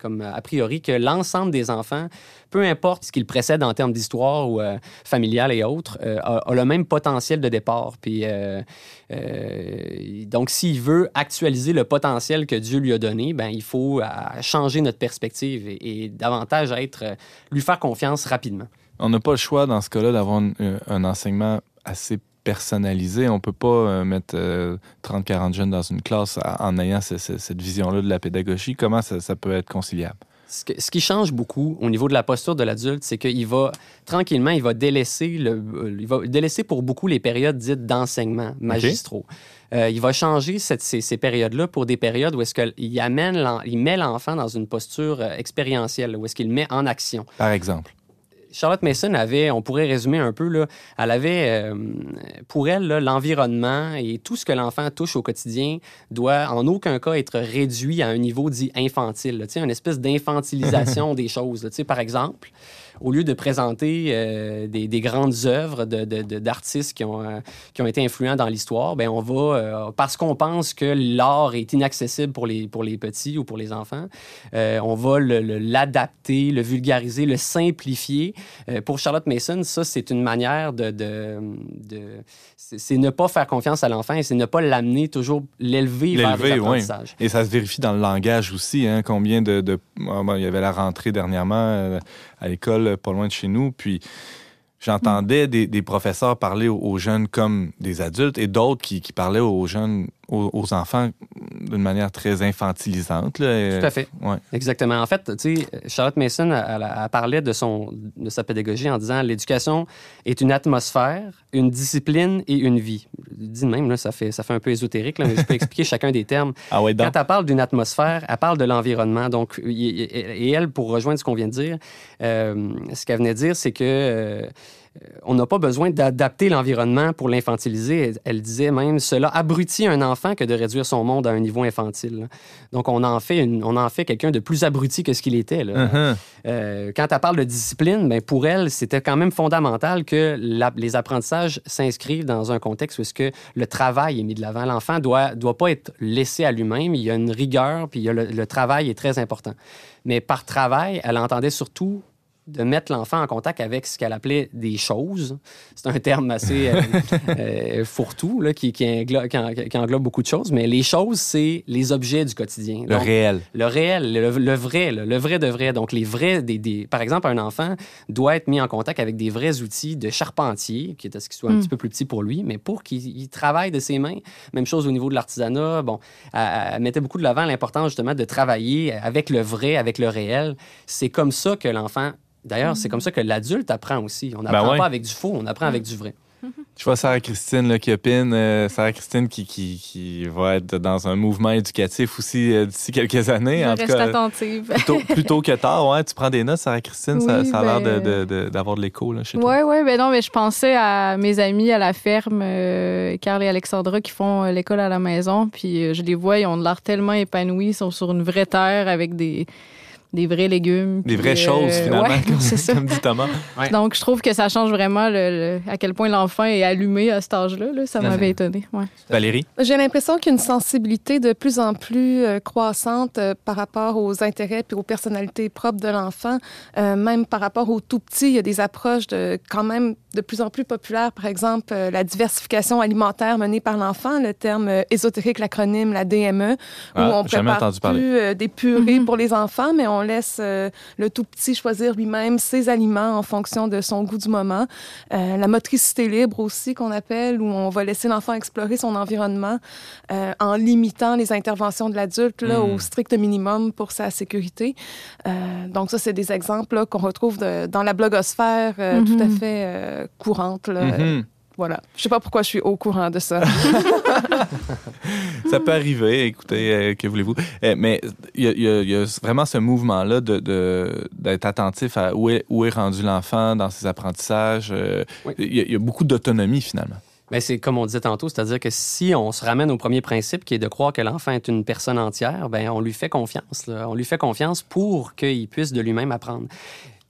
comme a priori que l'ensemble des enfants, peu importe ce qu'ils précèdent en termes d'histoire ou euh, familiale et autres, euh, a, a le même potentiel de départ. Puis, euh, euh, donc, s'il veut actualiser le potentiel que Dieu lui a donné, ben, il faut à, changer notre perspective et, et davantage être, euh, lui faire confiance rapidement. On n'a pas le choix, dans ce cas-là, d'avoir un, un enseignement assez personnalisé. On ne peut pas euh, mettre euh, trente à quarante jeunes dans une classe en ayant ce, ce, cette vision-là de la pédagogie. Comment ça, ça peut être conciliable? Ce, que, ce qui change beaucoup au niveau de la posture de l'adulte, c'est qu'il va, tranquillement, il va délaisser, le, il va délaisser pour beaucoup les périodes dites d'enseignement magistraux. Okay. Euh, il va changer cette, ces, ces périodes-là pour des périodes où est-ce qu'il amène il met l'enfant dans une posture expérientielle, où est-ce qu'il le met en action. Par exemple? Charlotte Mason avait, on pourrait résumer un peu, là, elle avait, euh, pour elle, là, l'environnement et tout ce que l'enfant touche au quotidien doit en aucun cas être réduit à un niveau dit infantile, là, tu sais, une espèce d'infantilisation des choses. Là, tu sais, par exemple, au lieu de présenter euh, des, des grandes œuvres de, de, de, d'artistes qui ont, euh, qui ont été influents dans l'histoire, bien, on va, euh, parce qu'on pense que l'art est inaccessible pour les, pour les petits ou pour les enfants, euh, on va le, le, l'adapter, le vulgariser, le simplifier. Euh, pour Charlotte Mason, ça, c'est une manière de... de, de c'est, c'est ne pas faire confiance à l'enfant et c'est ne pas l'amener, toujours l'élever, l'élever vers des apprentissages. Oui. Et ça se vérifie dans le langage aussi. Hein, combien de... de... Oh, bon, il y avait la rentrée dernièrement euh, à l'école pas loin de chez nous, puis j'entendais des, des professeurs parler aux, aux jeunes comme des adultes et d'autres qui, qui parlaient aux jeunes, aux, aux enfants d'une manière très infantilisante. Là, et... Tout à fait. Ouais. Exactement. En fait, tu sais, Charlotte Mason, elle, elle parlait de, son, de sa pédagogie en disant « L'éducation est une atmosphère, une discipline et une vie. » Dit de même, là, ça, fait, ça fait un peu ésotérique, là, mais je peux expliquer chacun des termes. Ah ouais, donc... Quand elle parle d'une atmosphère, elle parle de l'environnement. Donc, et elle, pour rejoindre ce qu'on vient de dire, euh, ce qu'elle venait de dire, c'est que... Euh, on n'a pas besoin d'adapter l'environnement pour l'infantiliser. Elle, elle disait même, cela abrutit un enfant que de réduire son monde à un niveau infantile. Donc, on en fait, une, on en fait quelqu'un de plus abruti que ce qu'il était. Là. Uh-huh. Euh, quand elle parle de discipline, ben pour elle, c'était quand même fondamental que la, les apprentissages s'inscrivent dans un contexte où est-ce que le travail est mis de l'avant. L'enfant ne doit, doit pas être laissé à lui-même. Il y a une rigueur, puis il y a le, le travail est très important. Mais par travail, elle entendait surtout de mettre l'enfant en contact avec ce qu'elle appelait des choses. C'est un terme assez euh, euh, fourre-tout, là, qui, qui, englobe, qui englobe beaucoup de choses, mais les choses, c'est les objets du quotidien. Le donc, réel. Le réel, le, le vrai, le, le vrai de vrai. Donc, les vrais... Des, des... Par exemple, un enfant doit être mis en contact avec des vrais outils de charpentier, qui est à ce qu'il soit un mm. petit peu plus petit pour lui, mais pour qu'il travaille de ses mains. Même chose au niveau de l'artisanat. Bon, elle, elle mettait beaucoup de l'avant l'importance, justement, de travailler avec le vrai, avec le réel. C'est comme ça que l'enfant... D'ailleurs, c'est comme ça que l'adulte apprend aussi. On n'apprend ben ouais. pas avec du faux, on apprend avec du vrai. Je vois Sarah-Christine là, qui opine. Euh, Sarah-Christine qui, qui, qui va être dans un mouvement éducatif aussi euh, d'ici quelques années. Je en reste tout cas, attentive. Plutôt, plutôt que tard, ouais, tu prends des notes, Sarah-Christine. Oui, ça, ça a ben... l'air de, de, de, d'avoir de l'écho là, chez ouais, toi. Oui, oui. Ben non, mais je pensais à mes amis à la ferme, euh, Carl et Alexandra, qui font l'école à la maison. Puis euh, je les vois, ils ont de l'air tellement épanouis. Ils sont sur une vraie terre avec des... des vrais légumes. Des vraies euh, choses, finalement, ouais, comme, c'est comme dit Thomas. Ouais. Donc, je trouve que ça change vraiment le, le, à quel point l'enfant est allumé à cet âge-là. Là, ça m'avait mm-hmm. étonnée. Ouais. Valérie? J'ai l'impression qu'il y a une sensibilité de plus en plus euh, croissante euh, par rapport aux intérêts et aux personnalités propres de l'enfant. Euh, même par rapport aux tout-petits, il y a des approches de, quand même de plus en plus populaires. Par exemple, euh, la diversification alimentaire menée par l'enfant, le terme euh, ésotérique, l'acronyme, la D M E, ah, où on prépare plus euh, des purées mm-hmm. pour les enfants, mais on On laisse euh, le tout petit choisir lui-même ses aliments en fonction de son goût du moment. Euh, la motricité libre aussi, qu'on appelle, où on va laisser l'enfant explorer son environnement euh, en limitant les interventions de l'adulte là, mmh. au strict minimum pour sa sécurité. Euh, donc ça, c'est des exemples là, qu'on retrouve de, dans la blogosphère euh, mmh. tout à fait euh, courante. Là. Mmh. Voilà. Je ne sais pas pourquoi je suis au courant de ça. Ça peut arriver, écoutez, euh, que voulez-vous. Euh, mais il y, y, y a vraiment ce mouvement-là de, de, d'être attentif à où est, où est rendu l'enfant dans ses apprentissages. Euh, oui. y, a, y a beaucoup d'autonomie, finalement. Mais c'est comme on disait tantôt, c'est-à-dire que si on se ramène au premier principe, qui est de croire que l'enfant est une personne entière, ben on lui fait confiance. Là. On lui fait confiance pour qu'il puisse de lui-même apprendre.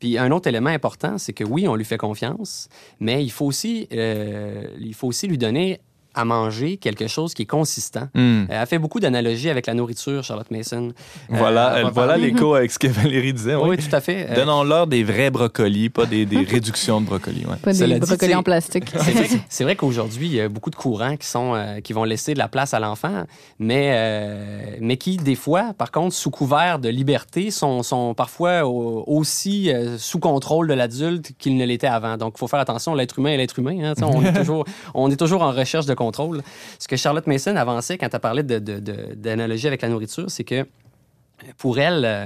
Puis un autre élément important, c'est que oui, on lui fait confiance, mais il faut aussi, euh, il faut aussi lui donner à manger quelque chose qui est consistant. Mm. Elle fait beaucoup d'analogies avec la nourriture, Charlotte Mason. Voilà, euh, voilà l'écho avec ce que Valérie disait. Oui, oui tout à fait. Donnons-leur des vrais brocolis, pas des, des réductions de brocolis. Ouais. Pas des Cela brocolis dit, en plastique. C'est vrai, c'est vrai qu'aujourd'hui, il y a beaucoup de courants qui, sont, euh, qui vont laisser de la place à l'enfant, mais, euh, mais qui, des fois, par contre, sous couvert de liberté, sont, sont parfois aussi sous contrôle de l'adulte qu'ils ne l'étaient avant. Donc, il faut faire attention, l'être humain est l'être humain. Hein, on, est toujours, on est toujours en recherche de contrôle. Contrôle. Ce que Charlotte Mason avançait quand elle parlait de, de, de, d'analogie avec la nourriture, c'est que pour elle, euh,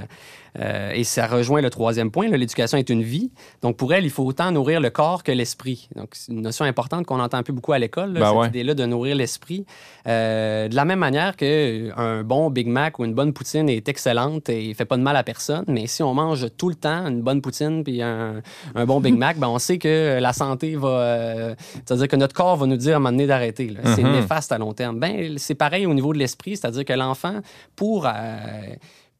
euh, et ça rejoint le troisième point, là, l'éducation est une vie. Donc pour elle, il faut autant nourrir le corps que l'esprit. Donc c'est une notion importante qu'on n'entend plus beaucoup à l'école, là, ben cette ouais. idée-là de nourrir l'esprit. Euh, de la même manière qu'un bon Big Mac ou une bonne poutine est excellente et ne fait pas de mal à personne, mais si on mange tout le temps une bonne poutine puis un, un bon Big Mac, ben on sait que la santé va... Euh, c'est-à-dire que notre corps va nous dire à un moment donné d'arrêter. Là. C'est mm-hmm. néfaste à long terme. Ben, c'est pareil au niveau de l'esprit, c'est-à-dire que l'enfant, pour... Euh,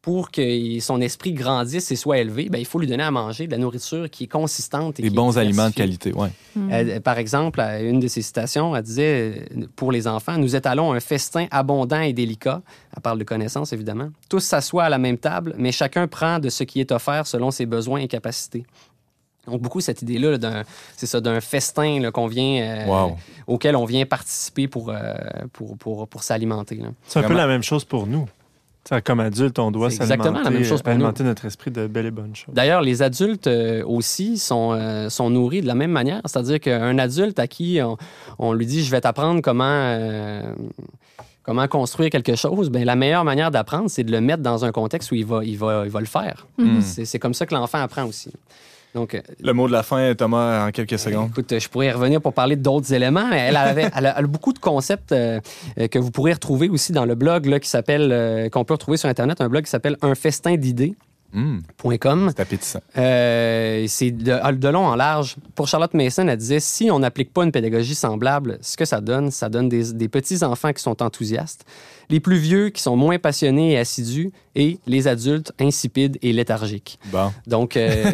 pour que son esprit grandisse et soit élevé, bien, il faut lui donner à manger de la nourriture qui est consistante. Et des bons aliments de qualité, oui. Mm. Euh, par exemple, une de ses citations, elle disait, pour les enfants, « Nous étalons un festin abondant et délicat. » Elle parle de connaissances, évidemment. « Tous s'assoient à la même table, mais chacun prend de ce qui est offert selon ses besoins et capacités. » Donc, beaucoup cette idée-là, là, d'un, c'est ça, d'un festin là, qu'on vient, euh, wow. auquel on vient participer pour, euh, pour, pour, pour s'alimenter. Là. C'est un Vraiment. peu la même chose pour nous. Ça, comme adulte, on doit s'alimenter, la même chose pour alimenter notre esprit de belles et bonnes choses. D'ailleurs, les adultes euh, aussi sont, euh, sont nourris de la même manière. C'est-à-dire qu'un adulte à qui on, on lui dit « je vais t'apprendre comment... Euh... » Comment construire quelque chose? Bien, la meilleure manière d'apprendre, c'est de le mettre dans un contexte où il va, il va, il va le faire. Mm. C'est, c'est comme ça que l'enfant apprend aussi. Donc, le mot de la fin, Thomas, en quelques secondes. Écoute, je pourrais revenir pour parler d'autres éléments. Elle, avait, elle, a, elle a beaucoup de concepts euh, que vous pourrez retrouver aussi dans le blog là, qui s'appelle, euh, qu'on peut retrouver sur Internet, un blog qui s'appelle « Un festin d'idées ». Mmh. .com. C'est appétissant. Euh, c'est de, de long en large. Pour Charlotte Mason, elle disait, si on n'applique pas une pédagogie semblable, ce que ça donne, ça donne des, des petits-enfants qui sont enthousiastes, les plus vieux qui sont moins passionnés et assidus, et les adultes insipides et léthargiques. Bon. Donc... Euh,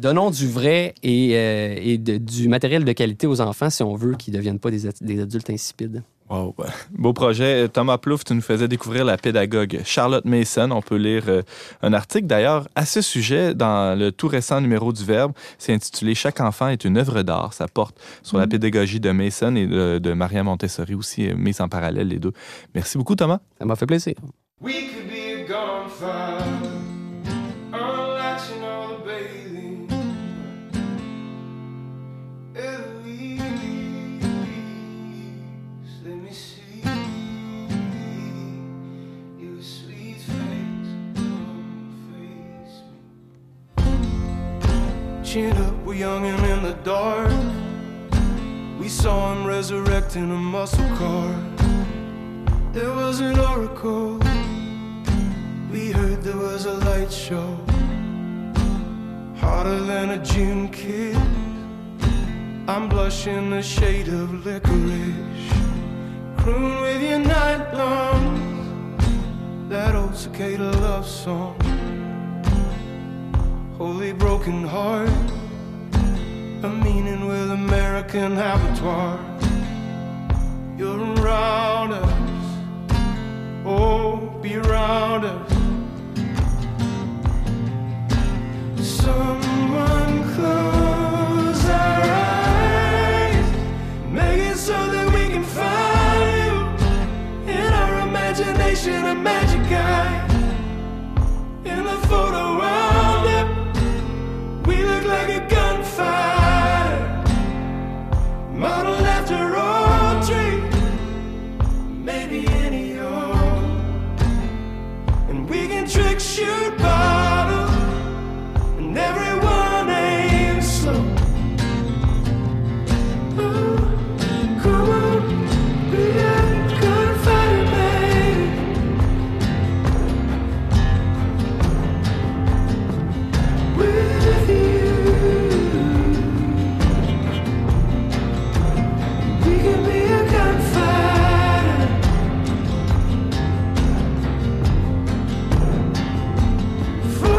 Donnons du vrai et, euh, et de, du matériel de qualité aux enfants si on veut qu'ils ne deviennent pas des, des adultes insipides. Wow. Beau projet. Thomas Plouffe, tu nous faisais découvrir la pédagogue Charlotte Mason. On peut lire euh, un article d'ailleurs à ce sujet dans le tout récent numéro du Verbe. C'est intitulé « Chaque enfant est une œuvre d'art ». Ça porte sur mmh. la pédagogie de Mason et de, de Maria Montessori aussi, mise en parallèle les deux. Merci beaucoup, Thomas. Ça m'a fait plaisir. We could be gone far. Chin up, we're young and in the dark. We saw him resurrecting a muscle car. There was an oracle. We heard there was a light show. Hotter than a June kiss. I'm blushing the shade of licorice. Croon with your night lungs. That old cicada love song. Holy broken heart, a meaning with American abattoir. You're around us, oh, be around us. Someone close our eyes, make it so that we can find you in our imagination, a magic eye. In the photo of them, we look like a gunfire, modeled after old tree, maybe any old, and we can trick shoot bottles. Everyone aims slow. Ooh, come on, be a good fighter, baby. With you, we can be a good fighter. For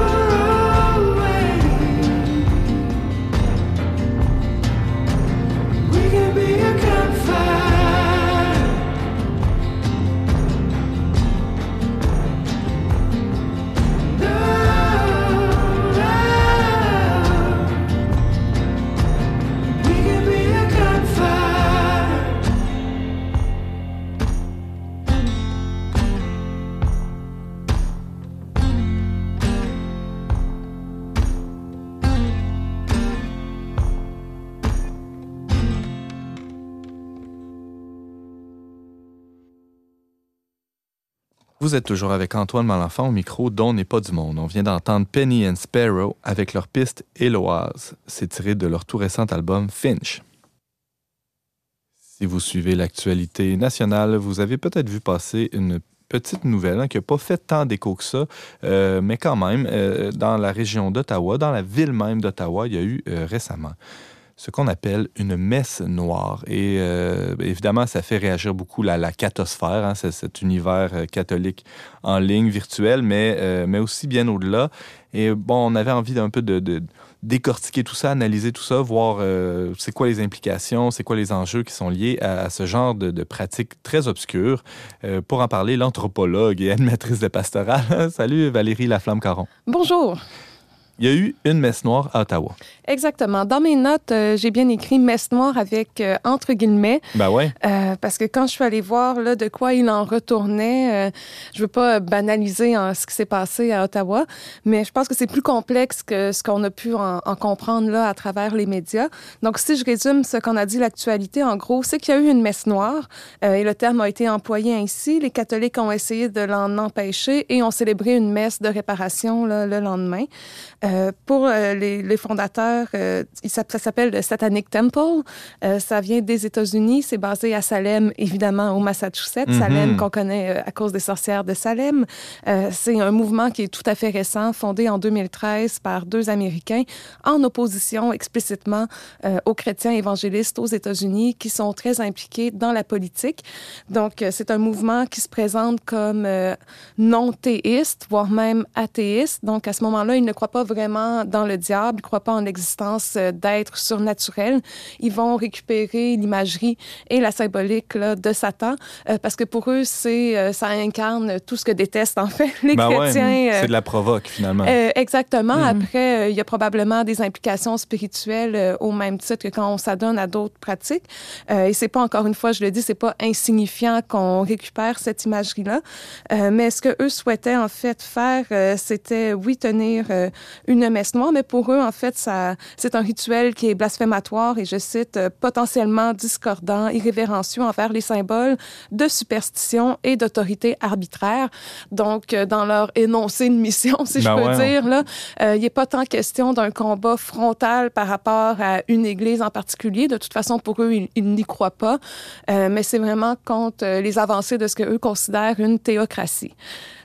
vous êtes toujours avec Antoine Malenfant au micro d'On n'est pas du monde. On vient d'entendre Penny and Sparrow avec leur piste Éloise. C'est tiré de leur tout récent album Finch. Si vous suivez l'actualité nationale, vous avez peut-être vu passer une petite nouvelle hein, qui n'a pas fait tant d'écho que ça, euh, mais quand même, euh, dans la région d'Ottawa, dans la ville même d'Ottawa, il y a eu euh, récemment ce qu'on appelle une messe noire. Et euh, évidemment, ça fait réagir beaucoup la, la cathosphère, hein, c'est cet univers euh, catholique en ligne, virtuel, mais, euh, mais aussi bien au-delà. Et bon, on avait envie d'un peu de, de décortiquer tout ça, analyser tout ça, voir euh, c'est quoi les implications, c'est quoi les enjeux qui sont liés à, à ce genre de, de pratiques très obscures. Euh, pour en parler, l'anthropologue et animatrice de pastorale. Salut Valérie Laflamme-Caron. Bonjour. Il y a eu une messe noire à Ottawa. Exactement. Dans mes notes, euh, j'ai bien écrit « messe noire » avec euh, entre guillemets. Ben ouais. Euh, parce que quand je suis allée voir là, de quoi il en retournait, euh, je ne veux pas banaliser hein, ce qui s'est passé à Ottawa, mais je pense que c'est plus complexe que ce qu'on a pu en, en comprendre là, à travers les médias. Donc, si je résume ce qu'on a dit, l'actualité, en gros, c'est qu'il y a eu une messe noire euh, et le terme a été employé ainsi. Les catholiques ont essayé de l'en empêcher et ont célébré une messe de réparation là, le lendemain. Euh, pour euh, les, les fondateurs, euh, ça, ça s'appelle le Satanic Temple. Euh, ça vient des États-Unis. C'est basé à Salem, évidemment, au Massachusetts. Mm-hmm. Salem, qu'on connaît euh, à cause des sorcières de Salem. Euh, c'est un mouvement qui est tout à fait récent, fondé en deux mille treize par deux Américains, en opposition explicitement euh, aux chrétiens évangélistes aux États-Unis, qui sont très impliqués dans la politique. Donc, euh, c'est un mouvement qui se présente comme euh, non-théiste, voire même athéiste. Donc, à ce moment-là, ils ne croient pas vraiment vraiment dans le diable, ils ne croient pas en l'existence d'êtres surnaturels. Ils vont récupérer l'imagerie et la symbolique là, de Satan, euh, parce que pour eux, c'est, euh, ça incarne tout ce que détestent en fait les ben chrétiens. Ouais, euh, c'est de la provoque finalement. Euh, exactement. Mm-hmm. Après, euh, il y a probablement des implications spirituelles euh, au même titre que quand on s'adonne à d'autres pratiques. Euh, et c'est pas, encore une fois, je le dis, c'est pas insignifiant qu'on récupère cette imagerie-là. Euh, mais ce que eux souhaitaient en fait faire, euh, c'était, oui, tenir euh, une messe noire, mais pour eux, en fait, ça, c'est un rituel qui est blasphématoire et, je cite, « potentiellement discordant, irrévérencieux envers les symboles de superstition et d'autorité arbitraire ». Donc, dans leur énoncé de mission, si ben je peux ouais, dire, là, euh, il n'est pas tant question d'un combat frontal par rapport à une église en particulier. De toute façon, pour eux, ils, ils n'y croient pas, euh, mais c'est vraiment contre les avancées de ce qu'eux considèrent une théocratie.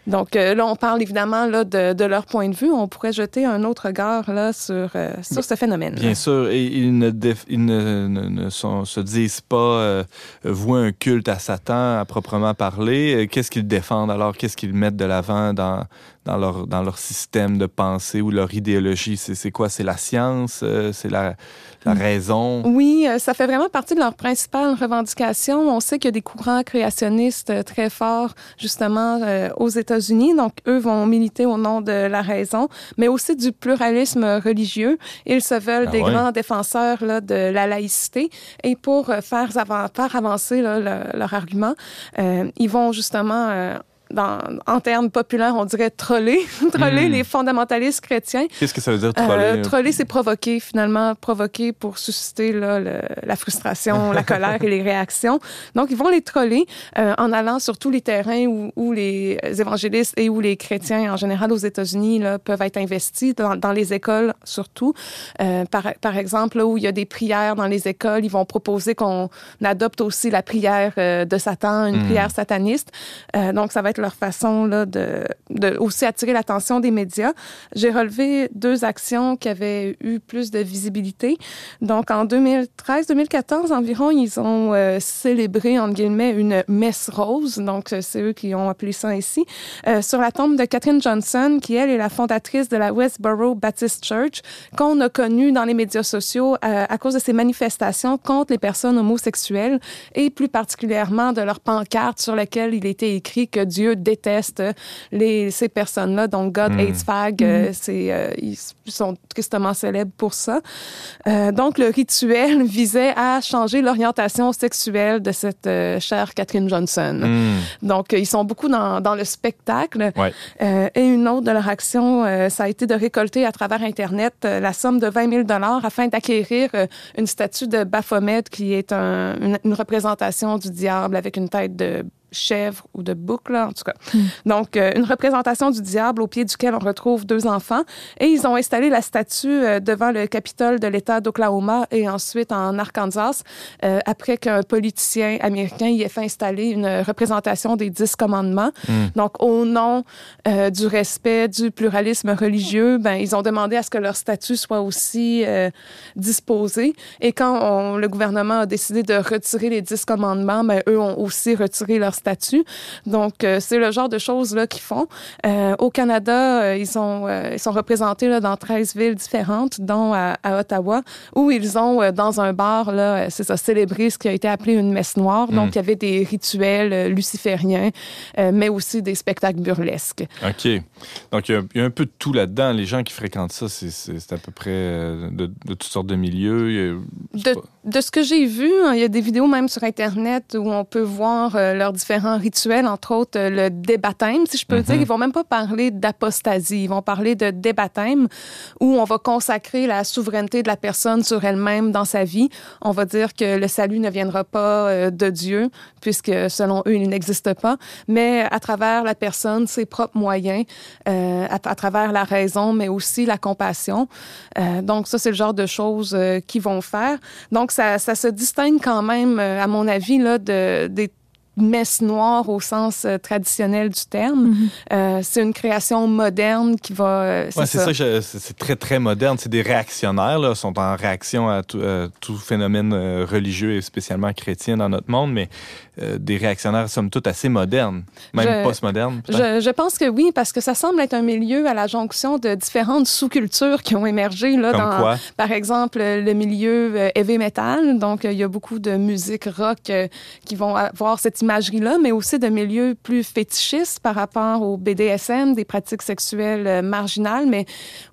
Donc euh, là, on parle évidemment là, de, de leur point de vue. On pourrait jeter un autre regard là, sur, euh, sur ce phénomène. Bien sûr. Et ils ne, déf- ils ne, ne, ne sont, se disent pas euh, vouer un culte à Satan à proprement parler. Qu'est-ce qu'ils défendent alors? Qu'est-ce qu'ils mettent de l'avant dans... dans leur, dans leur système de pensée ou leur idéologie? C'est, c'est quoi? C'est la science? Euh, c'est la, la raison? Oui, euh, ça fait vraiment partie de leur principale revendication. On sait qu'il y a des courants créationnistes très forts, justement, euh, aux États-Unis. Donc, eux vont militer au nom de la raison, mais aussi du pluralisme religieux. Ils se veulent ah, des ouais. grands défenseurs là, de la laïcité. Et pour faire, av- faire avancer là, le, leur argument, euh, ils vont justement... Euh, Dans, en termes populaires, on dirait troller, troller mmh. les fondamentalistes chrétiens. Qu'est-ce que ça veut dire troller? Euh, troller, c'est provoquer, finalement, provoquer pour susciter là, le, la frustration, la colère et les réactions. Donc, ils vont les troller euh, en allant sur tous les terrains où, où les évangélistes et où les chrétiens, en général aux États-Unis, là, peuvent être investis, dans, dans les écoles surtout. Euh, par, par exemple, là où il y a des prières dans les écoles, ils vont proposer qu'on adopte aussi la prière euh, de Satan, une mmh. prière sataniste. Euh, donc, ça va être leur façon là, de, de aussi attirer l'attention des médias. J'ai relevé deux actions qui avaient eu plus de visibilité. Donc, en deux mille treize deux mille quatorze environ, ils ont euh, célébré, entre guillemets, une messe rose. Donc, c'est eux qui ont appelé ça ici. Euh, sur la tombe de Catherine Johnson, qui, elle, est la fondatrice de la Westboro Baptist Church, qu'on a connue dans les médias sociaux euh, à cause de ses manifestations contre les personnes homosexuelles et plus particulièrement de leur pancarte sur laquelle il était écrit que Dieu détestent les, ces personnes-là. Donc, God mmh. hates fag, euh, c'est, euh, ils sont tristement célèbres pour ça. Euh, donc, le rituel visait à changer l'orientation sexuelle de cette euh, chère Catherine Johnson. Mmh. Donc, euh, ils sont beaucoup dans, dans le spectacle. Ouais. Euh, et une autre de leur action, euh, ça a été de récolter à travers Internet euh, la somme de vingt mille dollars afin d'acquérir euh, une statue de Baphomet qui est un, une, une représentation du diable avec une tête de chèvre ou de bouc, là, en tout cas. Donc, euh, une représentation du diable au pied duquel on retrouve deux enfants. Et ils ont installé la statue euh, devant le Capitole de l'État d'Oklahoma et ensuite en Arkansas, euh, après qu'un politicien américain y ait fait installer une représentation des dix commandements. Mm. Donc, au nom euh, du respect du pluralisme religieux, ben, ils ont demandé à ce que leur statue soit aussi euh, disposée. Et quand on, le gouvernement a décidé de retirer les dix commandements, ben, eux ont aussi retiré leur statut. Donc, euh, c'est le genre de choses là, qu'ils font. Euh, au Canada, euh, ils, sont, euh, ils sont représentés là, dans treize villes différentes, dont à, à Ottawa, où ils ont, euh, dans un bar, là, c'est ça, célébré ce qui a été appelé une messe noire. Mm. Donc, il y avait des rituels euh, lucifériens, euh, mais aussi des spectacles burlesques. OK. Donc, il y, y a un peu de tout là-dedans. Les gens qui fréquentent ça, c'est, c'est, c'est à peu près euh, de, de toutes sortes de milieux. Il y a, de, de ce que j'ai vu, il hein, y a des vidéos même sur Internet où on peut voir euh, leurs différents rituels, entre autres le débaptême, si je peux mm-hmm. dire. Ils vont même pas parler d'apostasie, ils vont parler de débaptême où on va consacrer la souveraineté de la personne sur elle-même dans sa vie. On va dire que le salut ne viendra pas de Dieu, puisque selon eux, il n'existe pas, mais à travers la personne, ses propres moyens, euh, à, à travers la raison, mais aussi la compassion. Euh, donc ça, c'est le genre de choses euh, qu'ils vont faire. Donc ça, ça se distingue quand même, à mon avis, là, de, des messe noire au sens euh, traditionnel du terme. Mm-hmm. Euh, c'est une création moderne qui va... Euh, c'est, ouais, ça. c'est ça, je, c'est, c'est très, très moderne. C'est des réactionnaires, là, sont en réaction à tout, euh, tout phénomène euh, religieux et spécialement chrétien dans notre monde, mais euh, des réactionnaires, somme toute, assez modernes, même je, post-modernes. Je, je pense que oui, parce que ça semble être un milieu à la jonction de différentes sous-cultures qui ont émergé. Là, Comme dans, quoi? Par exemple, le milieu euh, heavy metal. Donc, euh, il y a beaucoup de musique rock euh, qui vont avoir cette imagerie-là, mais aussi de milieux plus fétichistes par rapport au B D S M, des pratiques sexuelles marginales, mais...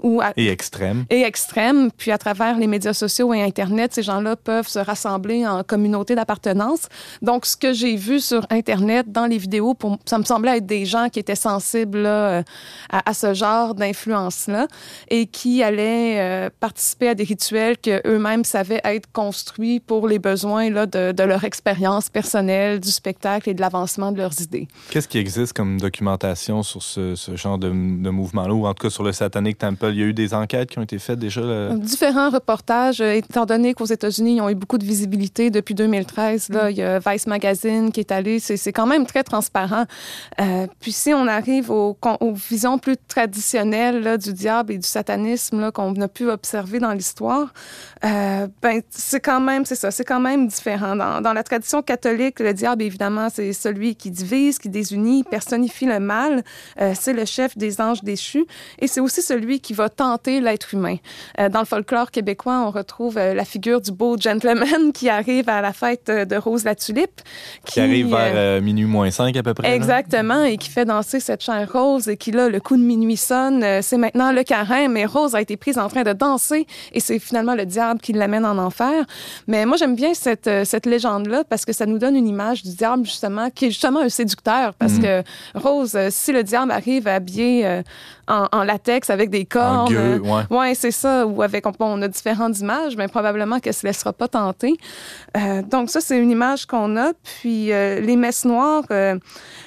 Où à... Et extrêmes. Et extrêmes. Puis à travers les médias sociaux et Internet, ces gens-là peuvent se rassembler en communauté d'appartenance. Donc, ce que j'ai vu sur Internet, dans les vidéos, pour... ça me semblait être des gens qui étaient sensibles là, à, à ce genre d'influence-là et qui allaient euh, participer à des rituels qu'eux-mêmes savaient être construits pour les besoins là, de, de leur expérience personnelle, du spectacle et de l'avancement de leurs idées. Qu'est-ce qui existe comme documentation sur ce, ce genre de, de mouvement-là, ou en tout cas sur le Satanic Temple? Il y a eu des enquêtes qui ont été faites déjà? Là... Différents reportages, étant donné qu'aux États-Unis, ils ont eu beaucoup de visibilité depuis deux mille treize. Là, il y a Vice Magazine Johnson qui est allée. C'est, c'est quand même très transparent. Euh, puis si on arrive aux, aux visions plus traditionnelles là, du diable et du satanisme là, qu'on a pu observer dans l'histoire, euh, ben, c'est quand même, c'est ça, c'est quand même différent. Dans, dans la tradition catholique, le diable, évidemment, c'est celui qui divise, qui désunit, personnifie le mal. Euh, c'est le chef des anges déchus et c'est aussi celui qui va tenter l'être humain. Euh, dans le folklore québécois, on retrouve euh, la figure du beau gentleman qui arrive à la fête de Rose la Tulipe. Qui, qui arrive vers euh, minuit moins cinq à peu près. Exactement, là. Et qui fait danser cette chère Rose et qui, là, le coup de minuit sonne. Euh, c'est maintenant le carême et Rose a été prise en train de danser et c'est finalement le diable qui l'amène en enfer. Mais moi, j'aime bien cette, euh, cette légende-là parce que ça nous donne une image du diable, justement, qui est justement un séducteur parce mmh. que Rose, euh, si le diable arrive habillé euh, en, en latex avec des cornes. En gueux, ouais. Euh, ouais, c'est ça. Ou avec, on, on a différentes images, mais probablement qu'elle ne se laissera pas tenter. Euh, donc ça, c'est une image qu'on a. Puis euh, les messes noires, euh,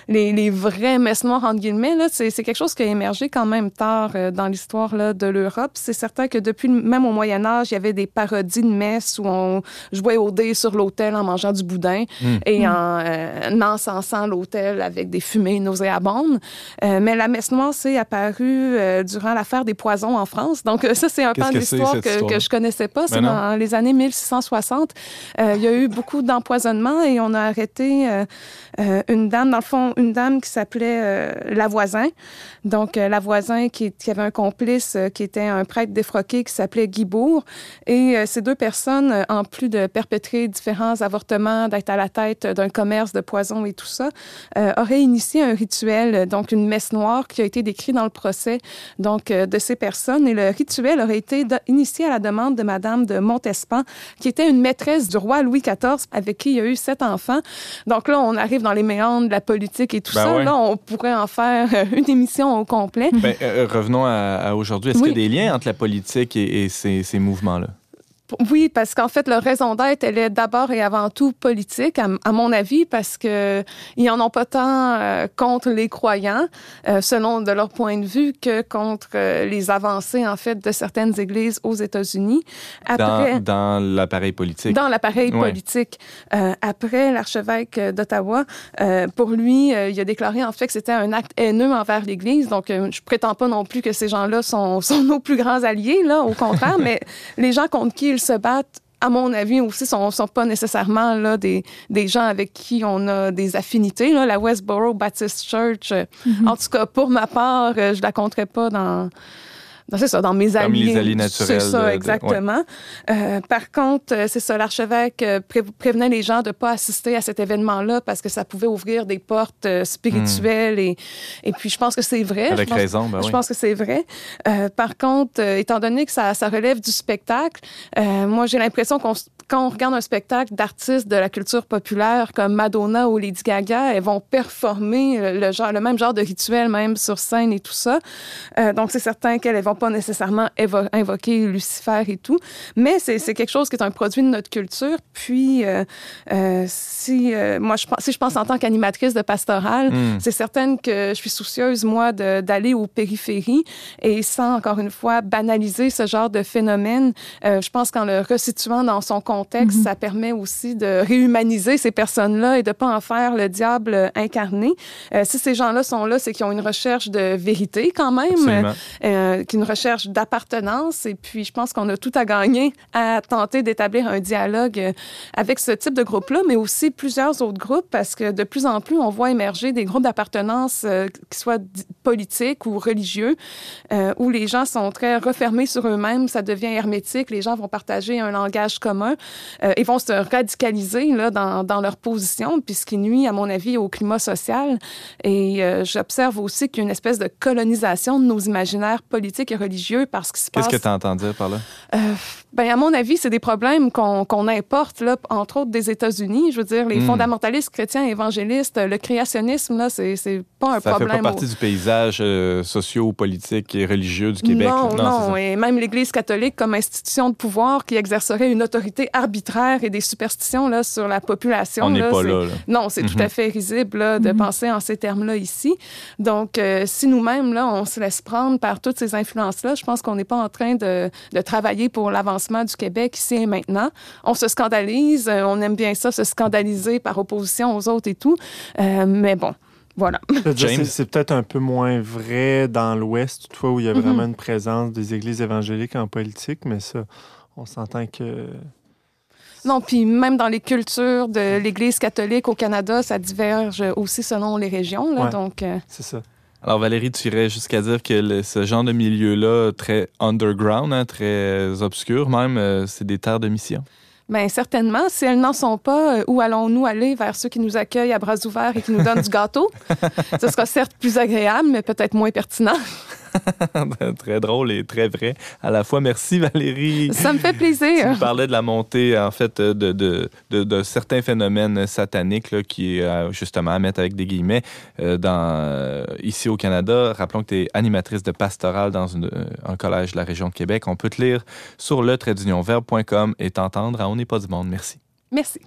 les, les vraies messes noires, entre guillemets, là, c'est, c'est quelque chose qui a émergé quand même tard euh, dans l'histoire là, de l'Europe. C'est certain que depuis, même au Moyen Âge, il y avait des parodies de messes où on jouait au dé sur l'autel en mangeant du boudin mmh. et mmh. en euh, encensant l'autel avec des fumées nauséabondes. Euh, mais la messe noire, c'est apparue euh, durant l'affaire des poisons en France. Donc euh, ça, c'est un pan de l'histoire que, que je ne connaissais pas. C'est dans les années mille six cent soixante. Euh, il y a eu beaucoup d'empoisonnements et on a arrêté euh, euh, une dame, dans le fond, une dame qui s'appelait euh, La Voisin. Donc euh, La Voisin qui, qui avait un complice euh, qui était un prêtre défroqué qui s'appelait Guibourg. Et euh, ces deux personnes, euh, en plus de perpétrer différents avortements, d'être à la tête d'un commerce de poisons et tout ça, euh, auraient initié un rituel, donc une messe noire qui a été décrit dans le procès donc, euh, de ces personnes. Et le rituel aurait été de, initié à la demande de Mme de Montespan, qui était une maîtresse du roi Louis quatorze, avec qui il y a eu sept enfants. Donc là, on arrive dans les méandres de la politique et tout ben ça. Ouais. Là, on pourrait en faire une émission au complet. Ben, euh, revenons à, à aujourd'hui. Est-ce oui. qu'il y a des liens entre la politique et, et ces, ces mouvements-là? Oui, parce qu'en fait, leur raison d'être, elle est d'abord et avant tout politique, à, à mon avis, parce que ils en ont pas tant euh, contre les croyants, euh, selon de leur point de vue, que contre euh, les avancées, en fait, de certaines églises aux États-Unis. Après, dans, dans l'appareil politique. Dans l'appareil ouais. politique. Euh, après, l'archevêque d'Ottawa, euh, pour lui, euh, il a déclaré, en fait, que c'était un acte haineux envers l'Église. Donc, euh, je prétends pas non plus que ces gens-là sont, sont nos plus grands alliés, là, au contraire, mais les gens contre qui ils se battent, à mon avis aussi, sont, sont pas nécessairement là, des, des gens avec qui on a des affinités. Là. La Westboro Baptist Church, mm-hmm. en tout cas, pour ma part, je la compterais pas dans... Non, c'est ça, dans mes Comme alliés. Comme les alliés naturels. C'est ça, de, exactement. De, ouais. euh, par contre, c'est ça, l'archevêque pré- prévenait les gens de ne pas assister à cet événement-là parce que ça pouvait ouvrir des portes spirituelles. Mmh. Et, et puis, je pense que c'est vrai. Avec je pense, raison, ben oui. Je pense que c'est vrai. Euh, par contre, euh, étant donné que ça, ça relève du spectacle, euh, moi, j'ai l'impression qu'on... Quand on regarde un spectacle d'artistes de la culture populaire comme Madonna ou Lady Gaga, elles vont performer le, genre, le même genre de rituel même sur scène et tout ça. Euh, donc, c'est certain qu'elles ne vont pas nécessairement évo- invoquer Lucifer et tout. Mais c'est, c'est quelque chose qui est un produit de notre culture. Puis, euh, euh, si, euh, moi, je, si je pense en tant qu'animatrice de pastorale, mmh. c'est certain que je suis soucieuse, moi, de, d'aller aux périphéries et sans, encore une fois, banaliser ce genre de phénomène. Euh, je pense qu'en le resituant dans son contexte, Contexte, mm-hmm. ça permet aussi de réhumaniser ces personnes-là et de ne pas en faire le diable incarné. Euh, si ces gens-là sont là, c'est qu'ils ont une recherche de vérité quand même, euh, une recherche d'appartenance. Et puis, je pense qu'on a tout à gagner à tenter d'établir un dialogue avec ce type de groupe-là, mais aussi plusieurs autres groupes, parce que de plus en plus, on voit émerger des groupes d'appartenance euh, qui soient politiques ou religieux, euh, où les gens sont très refermés sur eux-mêmes, ça devient hermétique, les gens vont partager un langage commun. Euh, ils vont se radicaliser là, dans, dans leur position, puis ce qui nuit, à mon avis, au climat social. Et euh, j'observe aussi qu'il y a une espèce de colonisation de nos imaginaires politiques et religieux par ce qui se passe. Qu'est-ce que tu entends dire par là? Euh, ben, à mon avis, c'est des problèmes qu'on, qu'on importe, là, entre autres des États-Unis. Je veux dire, les mmh. fondamentalistes chrétiens évangélistes, le créationnisme, là, c'est, c'est pas un Ça problème. Ça fait pas partie au... du paysage euh, socio-politique et religieux du Québec. Non, non, non et même l'Église catholique comme institution de pouvoir qui exercerait une autorité arbitraire et des superstitions là, sur la population. On n'est pas là, là. Non, c'est mm-hmm. tout à fait risible là, de mm-hmm. penser en ces termes-là ici. Donc, euh, si nous-mêmes, là, on se laisse prendre par toutes ces influences-là, je pense qu'on n'est pas en train de, de travailler pour l'avancement du Québec ici et maintenant. On se scandalise, on aime bien ça, se scandaliser par opposition aux autres et tout, euh, mais bon. Voilà. C'est, c'est peut-être un peu moins vrai dans l'Ouest, toutefois, où il y a mm-hmm. vraiment une présence des églises évangéliques en politique, mais ça, on s'entend que... Non, puis même dans les cultures de l'Église catholique au Canada, ça diverge aussi selon les régions, là, ouais, donc... Euh... c'est ça. Alors Valérie, tu irais jusqu'à dire que le, ce genre de milieu-là, très underground, hein, très obscur même, euh, c'est des terres de mission? Bien, certainement. Si elles n'en sont pas, où allons-nous aller vers ceux qui nous accueillent à bras ouverts et qui nous donnent du gâteau? Ce sera certes plus agréable, mais peut-être moins pertinent. Très drôle et très vrai à la fois. Merci Valérie. Ça me fait plaisir. Tu parlais de la montée, en fait, de, de, de, de certains phénomènes sataniques là, qui est justement à mettre avec des guillemets euh, dans, euh, ici au Canada. Rappelons que tu es animatrice de pastorale dans une, un collège de la région de Québec. On peut te lire sur le trait d'union verbe point com et t'entendre à On n'est pas du monde. Merci. Merci.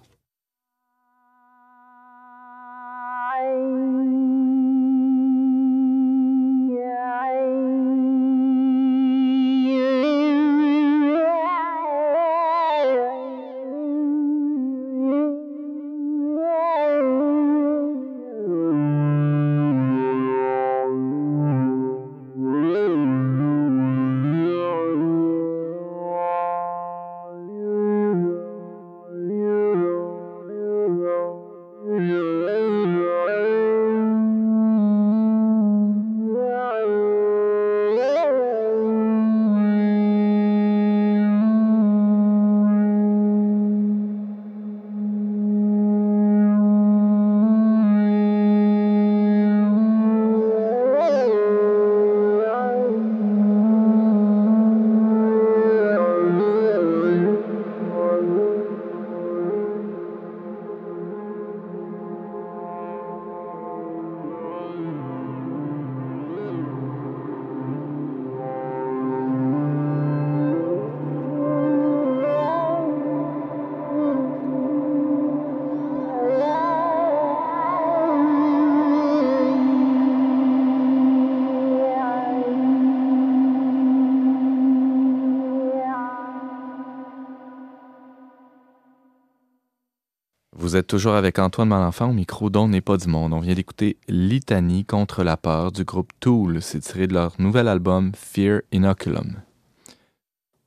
Vous êtes toujours avec Antoine Malenfant au micro d'On n'est pas du monde. On vient d'écouter Litanie contre la peur du groupe Tool. C'est tiré de leur nouvel album Fear Inoculum.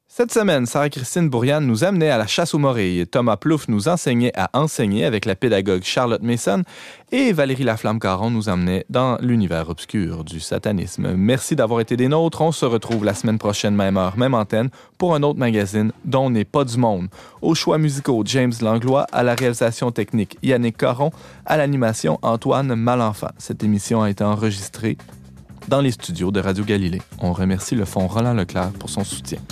Cette semaine, Sarah-Christine Bourianne nous amenait à la chasse aux morilles. Thomas Plouffe nous enseignait à enseigner avec la pédagogue Charlotte Mason et Valérie Laflamme-Caron nous amenait dans l'univers obscur du satanisme. Merci d'avoir été des nôtres. On se retrouve la semaine prochaine, même heure, même antenne, pour un autre magazine dont n'est pas du monde. Aux choix musicaux, James Langlois, à la réalisation technique, Yannick Caron, à l'animation, Antoine Malenfant. Cette émission a été enregistrée dans les studios de Radio Galilée. On remercie le Fonds Roland Leclerc pour son soutien.